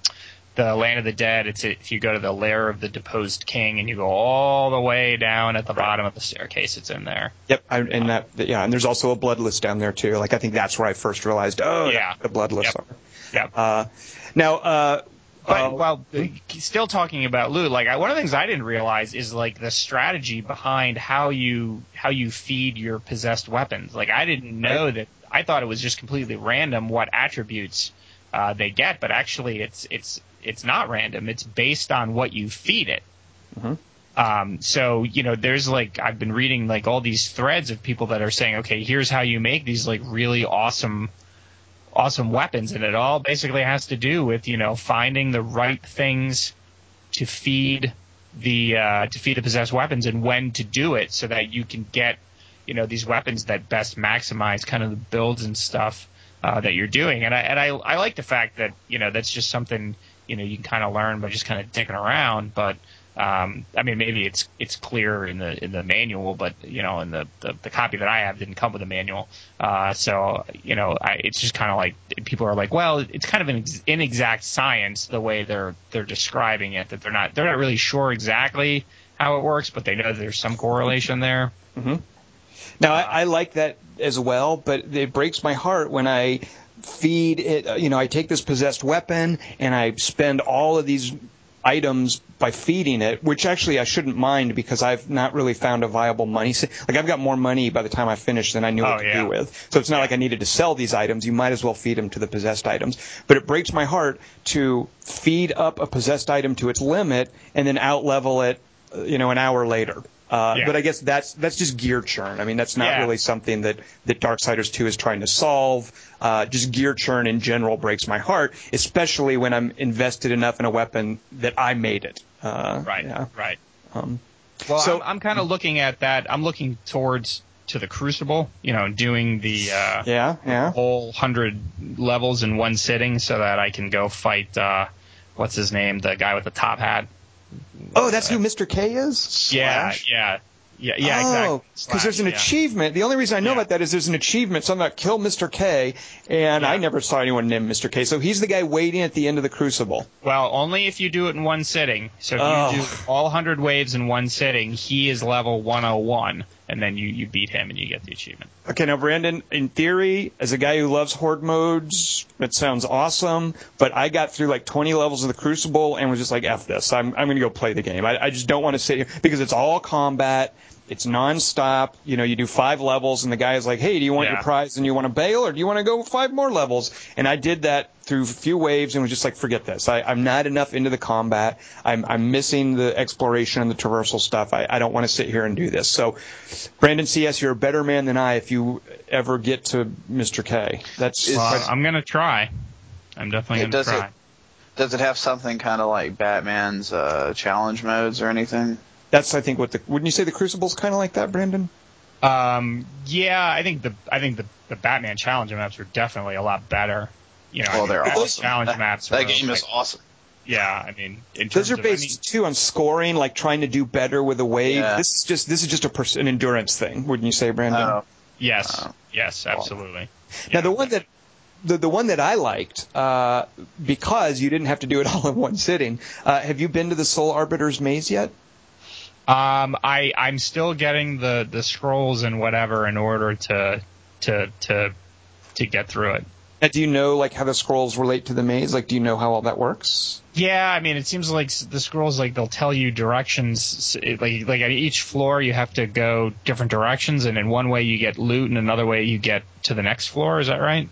The Land of the Dead, it's if you go to the Lair of the Deposed King and you go all the way down at the right. bottom of the staircase, it's in there. Yep, I, and um, that yeah, and there's also a Bloodless down there too. Like I think that's where I first realized, oh, yeah, the Bloodless yep. are. Yep. Uh, now, uh, But um, while still talking about loot, like I, one of the things I didn't realize is like the strategy behind how you how you feed your possessed weapons. Like I didn't know right. that. I thought it was just completely random what attributes uh, they get, but actually it's it's it's not random. It's based on what you feed it. Mm-hmm. Um, so, you know, there's like I've been reading like all these threads of people that are saying, OK, here's how you make these like really awesome, awesome weapons. And it all basically has to do with, you know, finding the right things to feed the uh, to feed the possessed weapons and when to do it so that you can get, you know, these weapons that best maximize kind of the builds and stuff uh, that you're doing. And I and I, I like the fact that, you know, that's just something, you know, you can kind of learn by just kind of dicking around. But Um, I mean, maybe it's it's clear in the in the manual, but you know, in the, the, the copy that I have didn't come with a manual. Uh, so you know, I, it's just kind of like people are like, well, it's kind of an ex- inexact science the way they're they're describing it. That they're not they're not really sure exactly how it works, but they know there's some correlation there. Mm-hmm. Now, uh, I, I like that as well, but it breaks my heart when I feed it. You know, I take this possessed weapon and I spend all of these items by feeding it, which actually I shouldn't mind because I've not really found a viable money. Like I've got more money by the time I finish than I knew oh, what to yeah. do with. So it's not yeah. like I needed to sell these items. You might as well feed them to the possessed items. But it breaks my heart to feed up a possessed item to its limit and then out-level it, you know, an hour later. Uh, yeah. But I guess that's that's just gear churn. I mean, that's not yeah. really something that, that Darksiders two is trying to solve. Uh, just gear churn in general breaks my heart, especially when I'm invested enough in a weapon that I made it. Uh, right, yeah. right. Um, well, so, I'm, I'm kind of looking at that. I'm looking towards to the Crucible, you know, doing the uh, yeah, yeah. whole hundred levels in one sitting so that I can go fight, uh, what's his name, the guy with the top hat. Oh, that's who Mister K is? Slash? Yeah, yeah, yeah, yeah, oh, exactly. Oh, because there's an yeah. achievement. The only reason I know yeah. about that is there's an achievement, something about kill Mister K, and yeah. I never saw anyone named Mister K, so he's the guy waiting at the end of the Crucible. Well, only if you do it in one sitting. So if oh. you do all one hundred waves in one sitting, he is level one oh one, and then you, you beat him and you get the achievement. Okay, now, Brandon, in theory, as a guy who loves horde modes, it sounds awesome, but I got through like twenty levels of the Crucible and was just like, F this. I'm I'm going to go play the game. I, I just don't want to sit here because it's all combat. It's nonstop. You know, you do five levels, and the guy is like, hey, do you want yeah. your prize and you want to bail, or do you want to go five more levels? And I did that through a few waves and was just like, forget this. I, I'm not enough into the combat. I'm, I'm missing the exploration and the traversal stuff. I, I don't want to sit here and do this. So, Brandon C S, you're a better man than I if you ever get to Mister K. That's well, I'm going to try. I'm definitely going to try. It, does it have something kind of like Batman's uh, challenge modes or anything? That's, I think, what the... Wouldn't you say the Crucible's kind of like that, Brandon? Um, yeah, I think the I think the, the Batman challenge maps are definitely a lot better. You know, well, I mean, they're Batman awesome. Challenge that, maps. That game like, is awesome. Yeah, I mean, in terms those are based of, I mean, too on scoring, like trying to do better with a wave. Yeah. This is just this is just a pers- an endurance thing, wouldn't you say, Brandon? Uh, yes, uh, yes, absolutely. Well. Now, yeah. the one that. The the one that I liked, uh, because you didn't have to do it all in one sitting, uh, have you been to the Soul Arbiter's Maze yet? Um, I I'm still getting the, the scrolls and whatever in order to to to to get through it. Now, do you know like how the scrolls relate to the maze? Like, do you know how all that works? Yeah, I mean, it seems like the scrolls like they'll tell you directions. Like like at each floor, you have to go different directions, and in one way you get loot, and another way you get to the next floor. Is that right?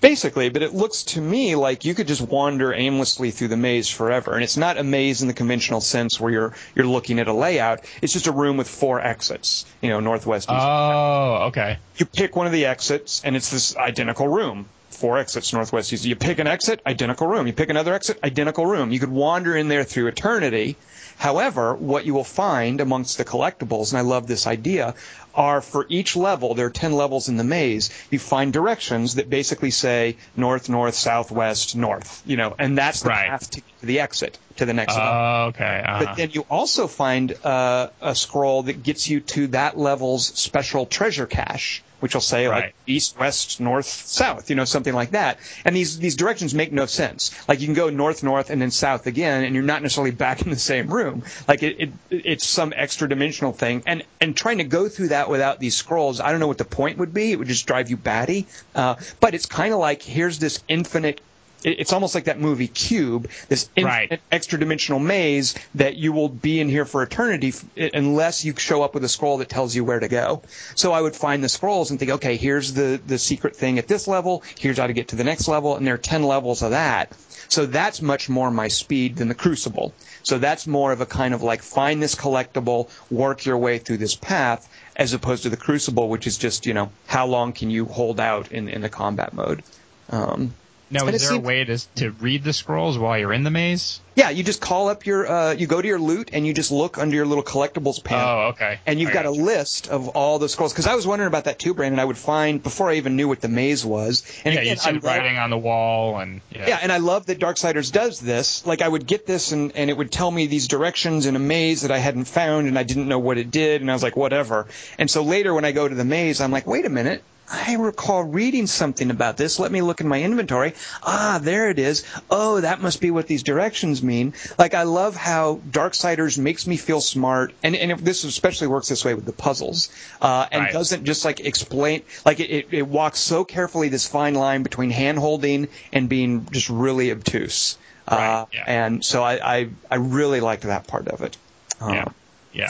Basically, but it looks to me like you could just wander aimlessly through the maze forever. And it's not a maze in the conventional sense where you're you're looking at a layout. It's just a room with four exits, you know, northwest, east. Oh, okay. You pick one of the exits, and it's this identical room. Four exits, northwest, east. You pick an exit, identical room. You pick another exit, identical room. You could wander in there through eternity. However, what you will find amongst the collectibles, and I love this idea, are for each level, there are ten levels in the maze, you find directions that basically say north, north, southwest, north, you know, and that's the right. path to the exit, to the next uh, level. Okay. Uh-huh. But then you also find uh, a scroll that gets you to that level's special treasure cache, which will say right. like east, west, north, south, you know, something like that. And these, these directions make no sense. Like you can go north, north, and then south again, and you're not necessarily back in the same room. Like it, it it's some extra dimensional thing. And and trying to go through that without these scrolls, I don't know what the point would be. It would just drive you batty. Uh, but it's kind of like here's this infinite it's almost like that movie Cube, this right. extra-dimensional maze that you will be in here for eternity unless you show up with a scroll that tells you where to go. So I would find the scrolls and think, okay, here's the, the secret thing at this level, here's how to get to the next level, and there are ten levels of that. So that's much more my speed than the Crucible. So that's more of a kind of like, find this collectible, work your way through this path, as opposed to the Crucible, which is just, you know, how long can you hold out in, in the combat mode. Um Now, is there a way to to read the scrolls while you're in the maze? Yeah, you just call up your, uh, you go to your loot, and you just look under your little collectibles panel. Oh, okay. And you've got a list of all the scrolls. Because I was wondering about that too, Brandon. I would find, before I even knew what the maze was. And yeah, again, you see writing on the wall. and yeah. yeah, and I love that Darksiders does this. Like, I would get this, and, and it would tell me these directions in a maze that I hadn't found, and I didn't know what it did, and I was like, whatever. And so later when I go to the maze, I'm like, wait a minute. I recall reading something about this. Let me look in my inventory. Ah, there it is. Oh, that must be what these directions mean. Like, I love how Darksiders makes me feel smart, and, and this especially works this way with the puzzles, uh, and right. doesn't just, like, explain, like, it, it, it walks so carefully this fine line between hand-holding and being just really obtuse. Right. Uh, yeah. And so I, I, I really liked that part of it. Um, yeah. Yeah.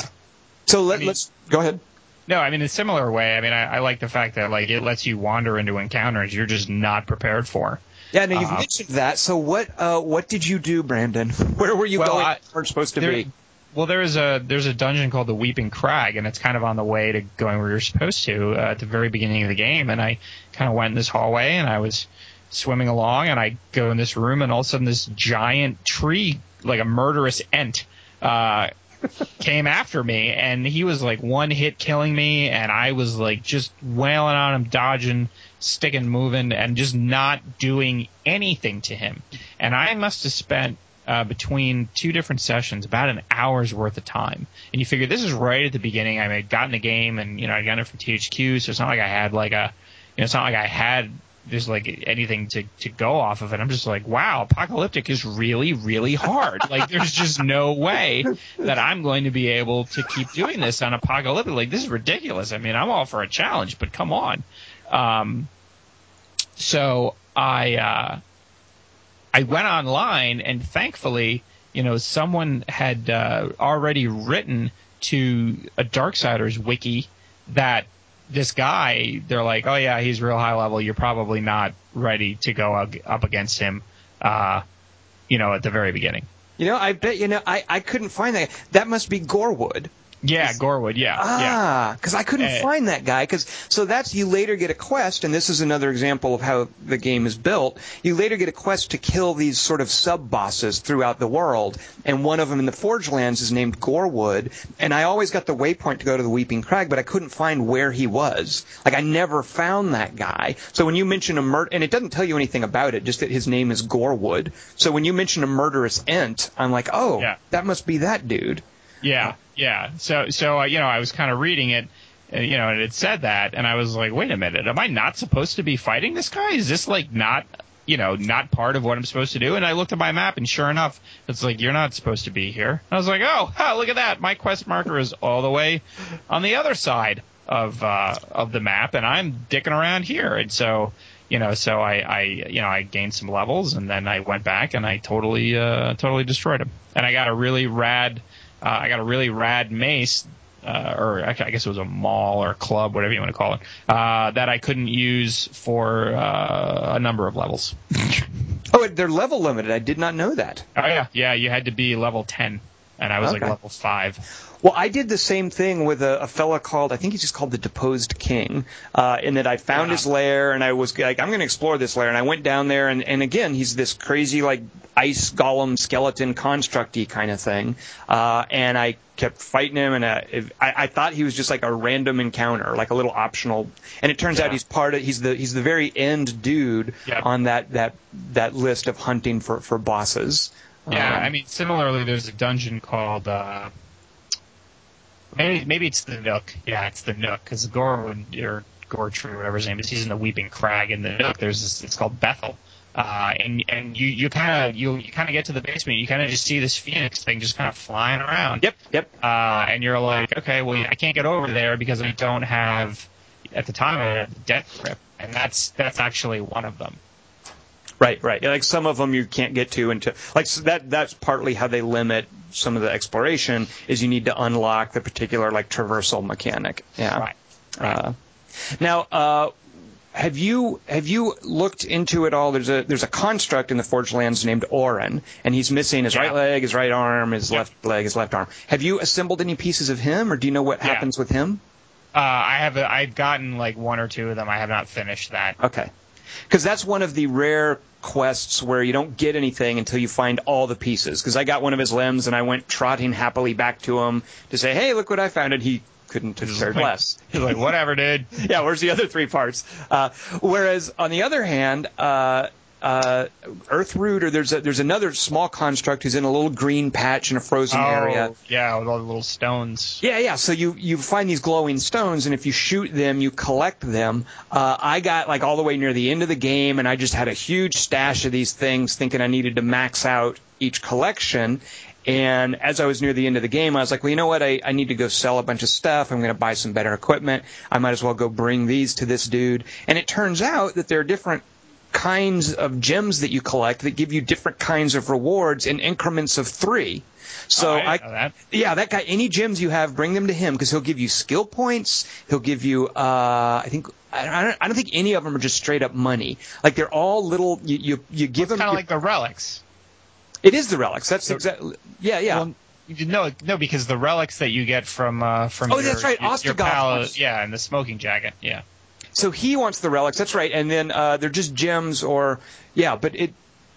So let, I mean, let's go ahead. No, I mean, in a similar way, I mean, I, I like the fact that, like, it lets you wander into encounters you're just not prepared for. Yeah, no, you've uh, mentioned that. So what uh, what did you do, Brandon? Where were you well, going? I, weren't supposed to there, be? Well, there is a, there's a dungeon called the Weeping Crag, and it's kind of on the way to going where you're supposed to uh, at the very beginning of the game. And I kind of went in this hallway, and I was swimming along, and I go in this room, and all of a sudden this giant tree, like a murderous ent, uh came after me, and he was like one hit killing me, and I was like just wailing on him, dodging, sticking, moving, and just not doing anything to him. And I must have spent uh, between two different sessions about an hour's worth of time. And you figure this is right at the beginning. I had gotten the game, and you know I got it from T H Q, so it's not like I had like a, you know, it's not like I had there's like anything to, to go off of it. I'm just like, wow, Apocalyptic is really, really hard. Like, there's just no way that I'm going to be able to keep doing this on Apocalyptic. Like, this is ridiculous. I mean, I'm all for a challenge, but come on. Um, so I uh, I went online, and thankfully, you know, someone had uh, already written to a Darksiders wiki that this guy, they're like, oh, yeah, he's real high level. You're probably not ready to go up against him, uh, you know, at the very beginning. You know, I bet, you know, I, I couldn't find that. That must be Gorewood. Yeah, Gorewood, yeah. Ah, because yeah. I couldn't uh, find that guy. Cause, so that's, you later get a quest, and this is another example of how the game is built. You later get a quest to kill these sort of sub-bosses throughout the world, and one of them in the Forgelands is named Gorewood, and I always got the waypoint to go to the Weeping Crag, but I couldn't find where he was. Like, I never found that guy. So when you mention a murder, and it doesn't tell you anything about it, just that his name is Gorewood. So when you mention a murderous ent, I'm like, oh, yeah. that must be that dude. Yeah, yeah. So, so uh, you know, I was kind of reading it, uh, you know, and it said that, and I was like, wait a minute, am I not supposed to be fighting this guy? Is this, like, not, you know, not part of what I'm supposed to do? And I looked at my map, and sure enough, it's like, you're not supposed to be here. And I was like, oh, ha, look at that. My quest marker is all the way on the other side of uh, of the map, and I'm dicking around here. And so, you know, so I, I, you know, I gained some levels, and then I went back, and I totally, uh, totally destroyed him. And I got a really rad... Uh, I got a really rad mace, uh, or I guess it was a mall or a club, whatever you want to call it, uh, that I couldn't use for uh, a number of levels. Oh, they're level limited. I did not know that. Oh, yeah. Yeah, you had to be level ten, and I was okay. like level five. Well, I did the same thing with a, a fella called, I think he's just called the Deposed King, uh, in that I found yeah. his lair, and I was like, I'm going to explore this lair. And I went down there, and, and again, he's this crazy, like, ice golem skeleton construct-y kind of thing. Uh, and I kept fighting him, and I, I, I thought he was just like a random encounter, like a little optional. And it turns yeah. out he's part of, he's the he's the very end dude yeah. on that, that, that list of hunting for, for bosses. Yeah, um, I mean, similarly, there's a dungeon called... Uh Maybe, maybe it's the Nook. Yeah, it's the Nook, because Gorewood, or Goretree, whatever his name is, he's in the Weeping Crag. In the Nook, there's this, it's called Bethel, uh, and and you you kind of you you kind of get to the basement, you kind of just see this phoenix thing just kind of flying around. Yep, yep. Uh, and you're like, okay, well, I can't get over there because I don't have, at the time, I had the death grip, and that's that's actually one of them. Right, right. Like some of them you can't get to until like so that. That's partly how they limit some of the exploration is you need to unlock the particular like traversal mechanic. Yeah. Right. Right. Uh, now, uh, have you have you looked into it all? There's a there's a construct in the Forged Lands named Orin, and he's missing his yeah. right leg, his right arm, his yeah. left leg, his left arm. Have you assembled any pieces of him, or do you know what yeah. happens with him? Uh, I have. A, I've gotten like one or two of them. I have not finished that. Okay. Because that's one of the rare quests where you don't get anything until you find all the pieces. Because I got one of his limbs, and I went trotting happily back to him to say, hey, look what I found, and he couldn't have cared less. He's like, whatever, dude. Yeah, where's the other three parts? Uh, whereas, on the other hand, uh, uh, Earthroot, or there's a, there's another small construct who's in a little green patch in a frozen oh, area. Yeah, with all the little stones. Yeah, yeah. So you, you find these glowing stones, and if you shoot them, you collect them. Uh, I got like all the way near the end of the game, and I just had a huge stash of these things, thinking I needed to max out each collection. And as I was near the end of the game, I was like, well, you know what? I, I need to go sell a bunch of stuff. I'm going to buy some better equipment. I might as well go bring these to this dude. And it turns out that there are different kinds of gems that you collect that give you different kinds of rewards in increments of three. So, oh, I, I that. yeah, that guy, any gems you have, bring them to him because he'll give you skill points. He'll give you, uh, I think, I don't, I don't think any of them are just straight up money. Like they're all little, you, you, you give well, it's them. It's kind of like the relics. It is the relics. That's exactly. Yeah, yeah. Well, no, no, because the relics that you get from uh, from oh, your, that's right, Ostagoth palace, yeah, and the smoking jacket, yeah. So he wants the relics. That's right, and then uh, they're just gems, or yeah. But it.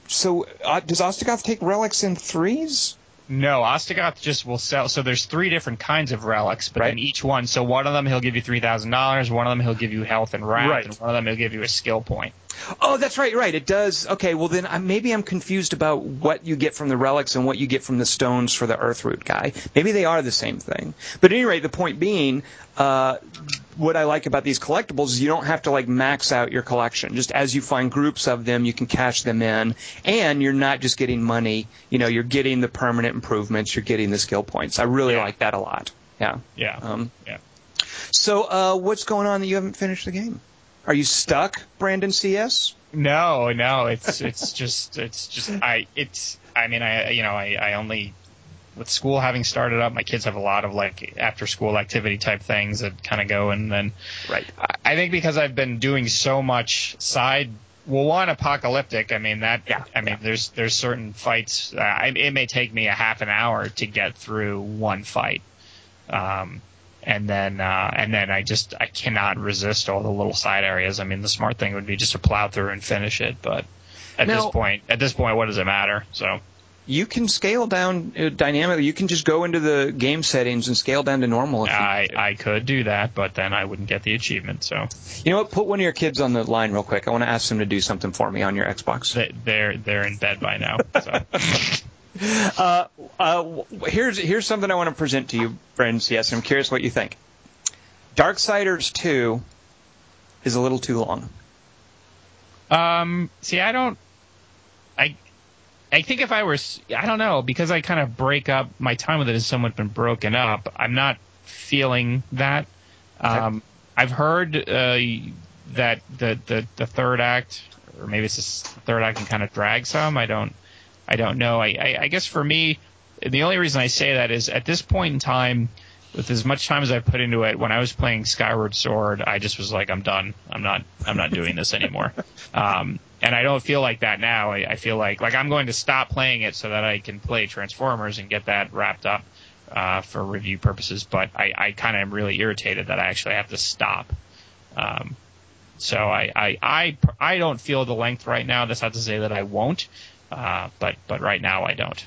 So uh, does Ostagoth take relics in threes? No, Ostagoth just will sell. So there's three different kinds of relics, but right. then each one. So one of them he'll give you three thousand dollars. One of them he'll give you health and wrath, right. and one of them he'll give you a skill point. Oh, that's right, right. It does. Okay, well then I, maybe I'm confused about what you get from the relics and what you get from the stones for the Earthroot guy. Maybe they are the same thing. But at any rate, the point being, uh, what I like about these collectibles is you don't have to like max out your collection. Just as you find groups of them, you can cash them in, and you're not just getting money. You know, you're getting the permanent improvements, you're getting the skill points. I really yeah. like that a lot. Yeah. Yeah. Um, yeah. So uh, what's going on that you haven't finished the game? Are you stuck, Brandon C S? No, no. It's it's just it's just I it's I mean I you know I, I only with school having started up, my kids have a lot of like after school activity type things that kind of go and then right. I, I think because I've been doing so much side. Well, one apocalyptic. I mean that. Yeah, I mean, yeah. there's there's certain fights. Uh, I, it may take me a half an hour to get through one fight, um, and then uh, and then I just I cannot resist all the little side areas. I mean, the smart thing would be just to plow through and finish it. But at now, this point, at this point, what does it matter? So you can scale down uh, dynamically. You can just go into the game settings and scale down to normal. If I you I could do that, but then I wouldn't get the achievement. So you know what? Put one of your kids on the line real quick. I want to ask them to do something for me on your Xbox. They, they're they're in bed by now. So. uh, uh, here's here's something I want to present to you, friends. Yes, I'm curious what you think. Darksiders two is a little too long. Um. See, I don't. I. I think if I were, I don't know, because I kind of break up, my time with it has somewhat been broken up. I'm not feeling that. Um, okay. I've heard uh, that the, the the third act, or maybe it's the third act, can kind of drag some. I don't, I don't know. I, I, I guess for me, the only reason I say that is at this point in time, with as much time as I put into it, when I was playing Skyward Sword, I just was like, I'm done. I'm not, I'm not doing this anymore. Um, And I don't feel like that now. I, I feel like like I'm going to stop playing it so that I can play Transformers and get that wrapped up uh, for review purposes. But I, I kind of am really irritated that I actually have to stop. Um, so I, I I I don't feel the length right now. That's not to say that I won't, uh, but but right now I don't.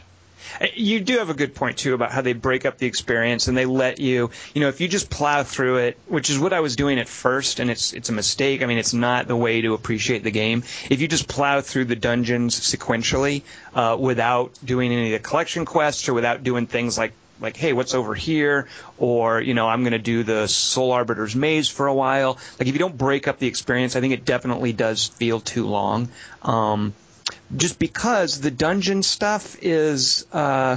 You do have a good point, too, about how they break up the experience and they let you, you know, if you just plow through it, which is what I was doing at first, and it's it's a mistake. I mean, it's not the way to appreciate the game. If you just plow through the dungeons sequentially uh, without doing any of the collection quests or without doing things like, like, hey, what's over here? Or, you know, I'm going to do the Soul Arbiter's Maze for a while. Like, if you don't break up the experience, I think it definitely does feel too long. Um Just because the dungeon stuff is, uh,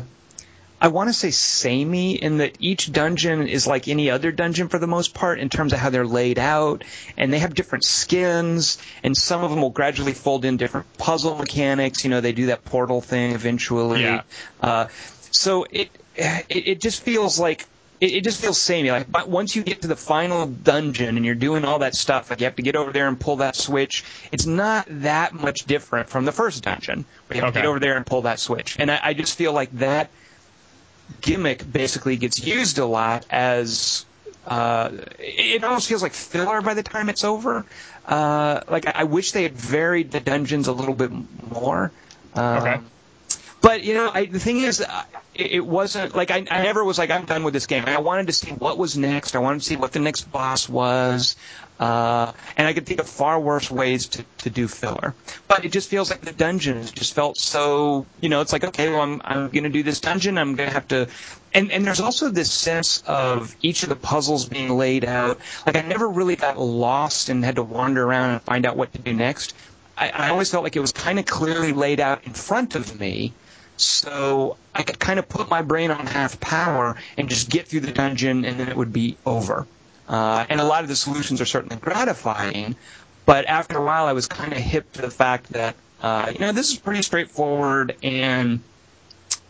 I want to say samey in that each dungeon is like any other dungeon for the most part in terms of how they're laid out, and they have different skins, and some of them will gradually fold in different puzzle mechanics. You know, they do that portal thing eventually. Yeah. Uh, so it, it it just feels like it, it just feels samey. Like once you get to the final dungeon and you're doing all that stuff, like you have to get over there and pull that switch. It's not that much different from the first dungeon. We have okay. to get over there and pull that switch, and I, I just feel like that gimmick basically gets used a lot as uh, it almost feels like filler by the time it's over. Uh, like I wish they had varied the dungeons a little bit more. Um, okay. But you know, I, the thing is, it wasn't like I, I never was like I'm done with this game. I wanted to see what was next. I wanted to see what the next boss was, uh, and I could think of far worse ways to, to do filler. But it just feels like the dungeons just felt so. You know, it's like okay, well, I'm I'm gonna do this dungeon. I'm gonna have to. And and there's also this sense of each of the puzzles being laid out. Like I never really got lost and had to wander around and find out what to do next. I, I always felt like it was kind of clearly laid out in front of me. So I could kind of put my brain on half power and just get through the dungeon, and then it would be over. Uh, and a lot of the solutions are certainly gratifying, but after a while I was kind of hip to the fact that, uh, you know, this is pretty straightforward and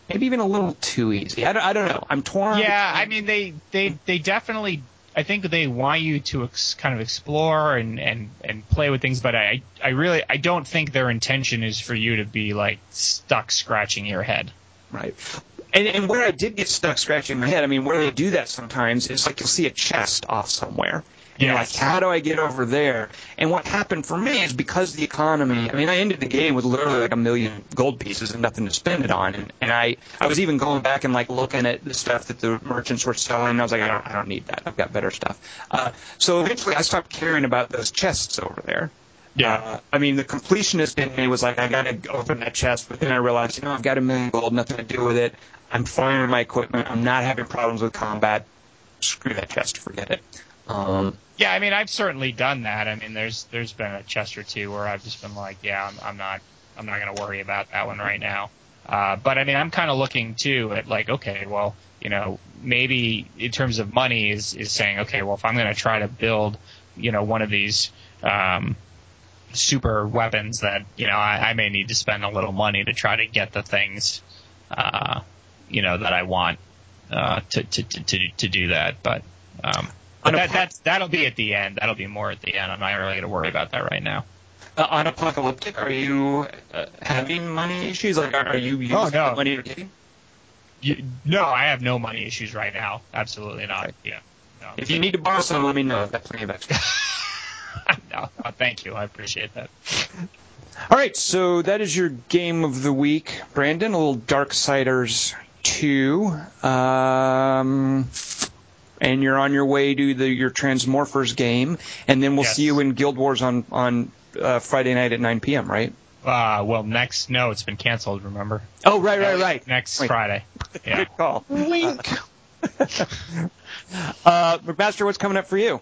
maybe even a little too easy. I don't, I don't know. I'm torn. Yeah, I mean, they, they, they definitely – I think they want you to ex- kind of explore and, and, and play with things, but I, I really I don't think their intention is for you to be like stuck scratching your head. Right. And, and where I did get stuck scratching my head, I mean, where they do that sometimes is like you'll see a chest off somewhere. Yes. You're like, how do I get over there? And what happened for me is because of the economy, I mean, I ended the game with literally like a million gold pieces and nothing to spend it on. And, and I, I was even going back and like looking at the stuff that the merchants were selling, and I was like, I don't, I don't need that. I've got better stuff. Uh, so eventually I stopped caring about those chests over there. Yeah, uh, I mean, the completionist in me was like, I got to open that chest, but then I realized, you know, I've got a million gold, nothing to do with it. I'm fine with my equipment. I'm not having problems with combat. Screw that chest, forget it. Um, yeah, I mean, I've certainly done that. I mean, there's there's been a chest or two where I've just been like, yeah, I'm, I'm not I'm not going to worry about that one right now. Uh, but I mean, I'm kind of looking too at like, okay, well, you know, maybe in terms of money is is saying, okay, well, if I'm going to try to build, you know, one of these. Um, super weapons that, you know, I, I may need to spend a little money to try to get the things, uh, you know, that I want uh, to, to, to, to do that. But, um, but that, that's, that'll be at the end. That'll be more at the end. I'm not really going to worry about that right now. Uh, on Apocalyptic, are you uh, having money issues? Like, are, are you using oh, no. money you're getting? You, no, I have no money issues right now. Absolutely not. Right. Yeah. No. If you need to borrow some, let me know. I've got plenty of extra. No, no, thank you. I appreciate that. All right, so that is your game of the week, Brandon. A little Darksiders two, um, and you're on your way to the your Transmorphers game, and then we'll yes. see you in Guild Wars on on uh, Friday night at nine p.m. Right? Uh well, next no, it's been canceled. Remember? Oh, right, right, right. Next Wait. Friday. Yeah. Good call. Wink. uh, McMaster, what's coming up for you?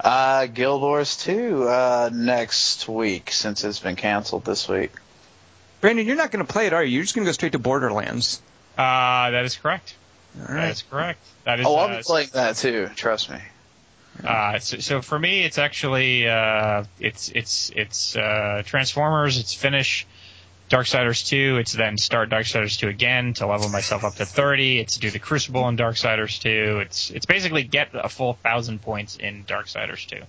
Uh, Guild Wars two uh, next week, since it's been canceled this week. Brandon, you're not going to play it, are you? You're just going to go straight to Borderlands. Uh, that is correct. All right. That is correct. That is, oh, I'll uh, be playing that too. Trust me. Uh, so, so for me, it's actually uh, it's it's it's uh, Transformers. It's finish Darksiders two. It's then start Darksiders two again to level myself up to thirty. It's do the Crucible in Darksiders two. It's it's basically get a full thousand points in Darksiders two.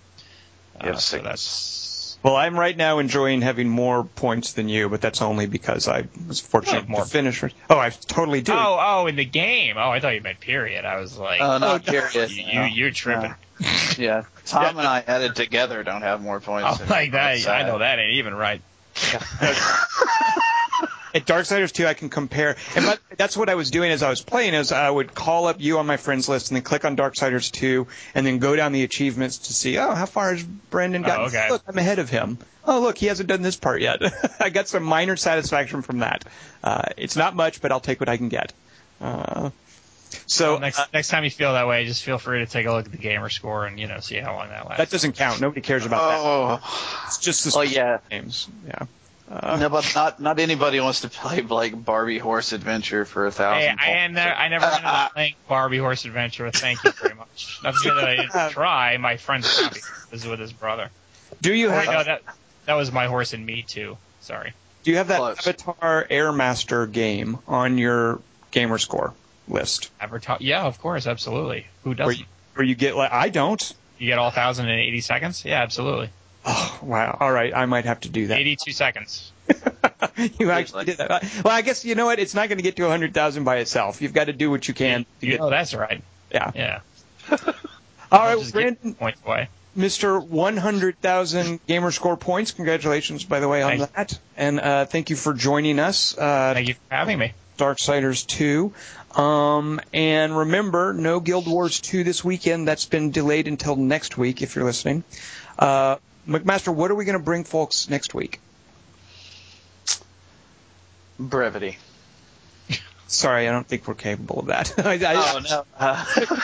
Uh, yes, so that's... Well, I'm right now enjoying having more points than you, but that's only because I was fortunate more finishers. Oh, I totally do. Oh, oh, in the game. Oh, I thought you meant period. I was like, uh, no, oh, period. You, no. you, you're tripping. No. Yeah, Tom yeah. and I added together don't have more points. Oh, like that. Outside. I know that ain't even right. At Darksiders two, I can compare, and my, that's what I was doing as I was playing. Is I would call up you on my friends list, and then click on Darksiders two, and then go down the achievements to see, oh, how far has Brandon gotten? Oh, okay. Look, I'm ahead of him. Oh, look, he hasn't done this part yet. I got some minor satisfaction from that. Uh, it's not much, but I'll take what I can get. Uh, so well, next uh, next time you feel that way, just feel free to take a look at the gamer score and, you know, see how long that lasts. That doesn't count. Nobody cares about oh. that. It's just the oh, yeah. games. Yeah. Uh, no, but not not anybody wants to play like Barbie Horse Adventure for a thousand. Hey, I, never, I never ended up playing Barbie Horse Adventure. Thank you very much. That's good that I didn't try. My friend's copy is with his brother. Do you have? Oh, no, that that was My Horse and Me too. Sorry. Do you have that Close. Avatar Airmaster game on your gamer score list? Avatar, yeah, of course, absolutely. Who doesn't? Where you, where you get like I don't. You get all one thousand eighty seconds? Yeah, absolutely. Oh, wow. All right. I might have to do that. eighty-two seconds. You actually did that. Well, I guess, you know what? It's not going to get to one hundred thousand by itself. You've got to do what you can. To get... Oh, that's right. Yeah. Yeah. All I'll right, Brandon. Points away. Mister one hundred thousand gamer score points. Congratulations, by the way, on Thanks. that. And uh, thank you for joining us. Uh, thank you for having me. Darksiders two. Um, and remember, no Guild Wars two this weekend. That's been delayed until next week, if you're listening. Uh, McMaster, what are we going to bring folks next week? Brevity. Sorry, I don't think we're capable of that. I, I, oh, no.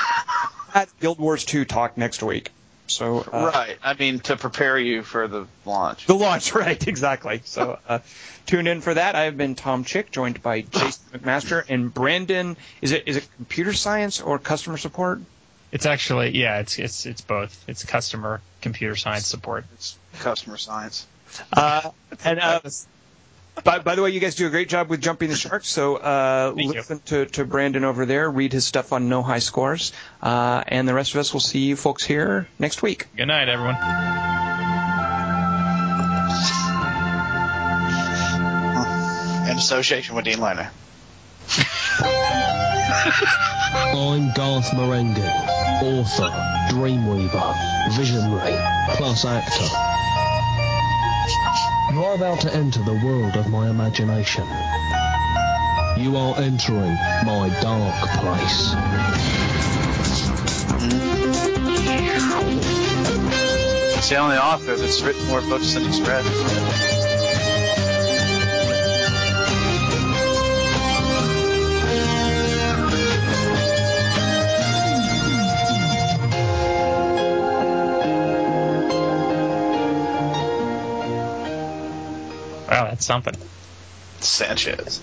Uh, Guild Wars two talk next week. So uh, right. I mean, to prepare you for the launch. The launch, right. Exactly. So uh, tune in for that. I have been Tom Chick, joined by Jason McMaster and Brandon. Is it is it computer science or customer support? It's actually, yeah, it's it's it's both. It's customer computer science support. It's customer science. Uh, and uh, by, by the way, you guys do a great job with Jumping the Shark. So uh, listen to, to Brandon over there. Read his stuff on No High Scores. Uh, and the rest of us will see you folks here next week. Good night, everyone. In association with Dean Liner. I'm Garth Marenghi, author, dreamweaver, visionary, plus actor. You are about to enter the world of my imagination. You are entering my dark place. It's the only author that's written more books than he's read. Wow, that's something. Sanchez.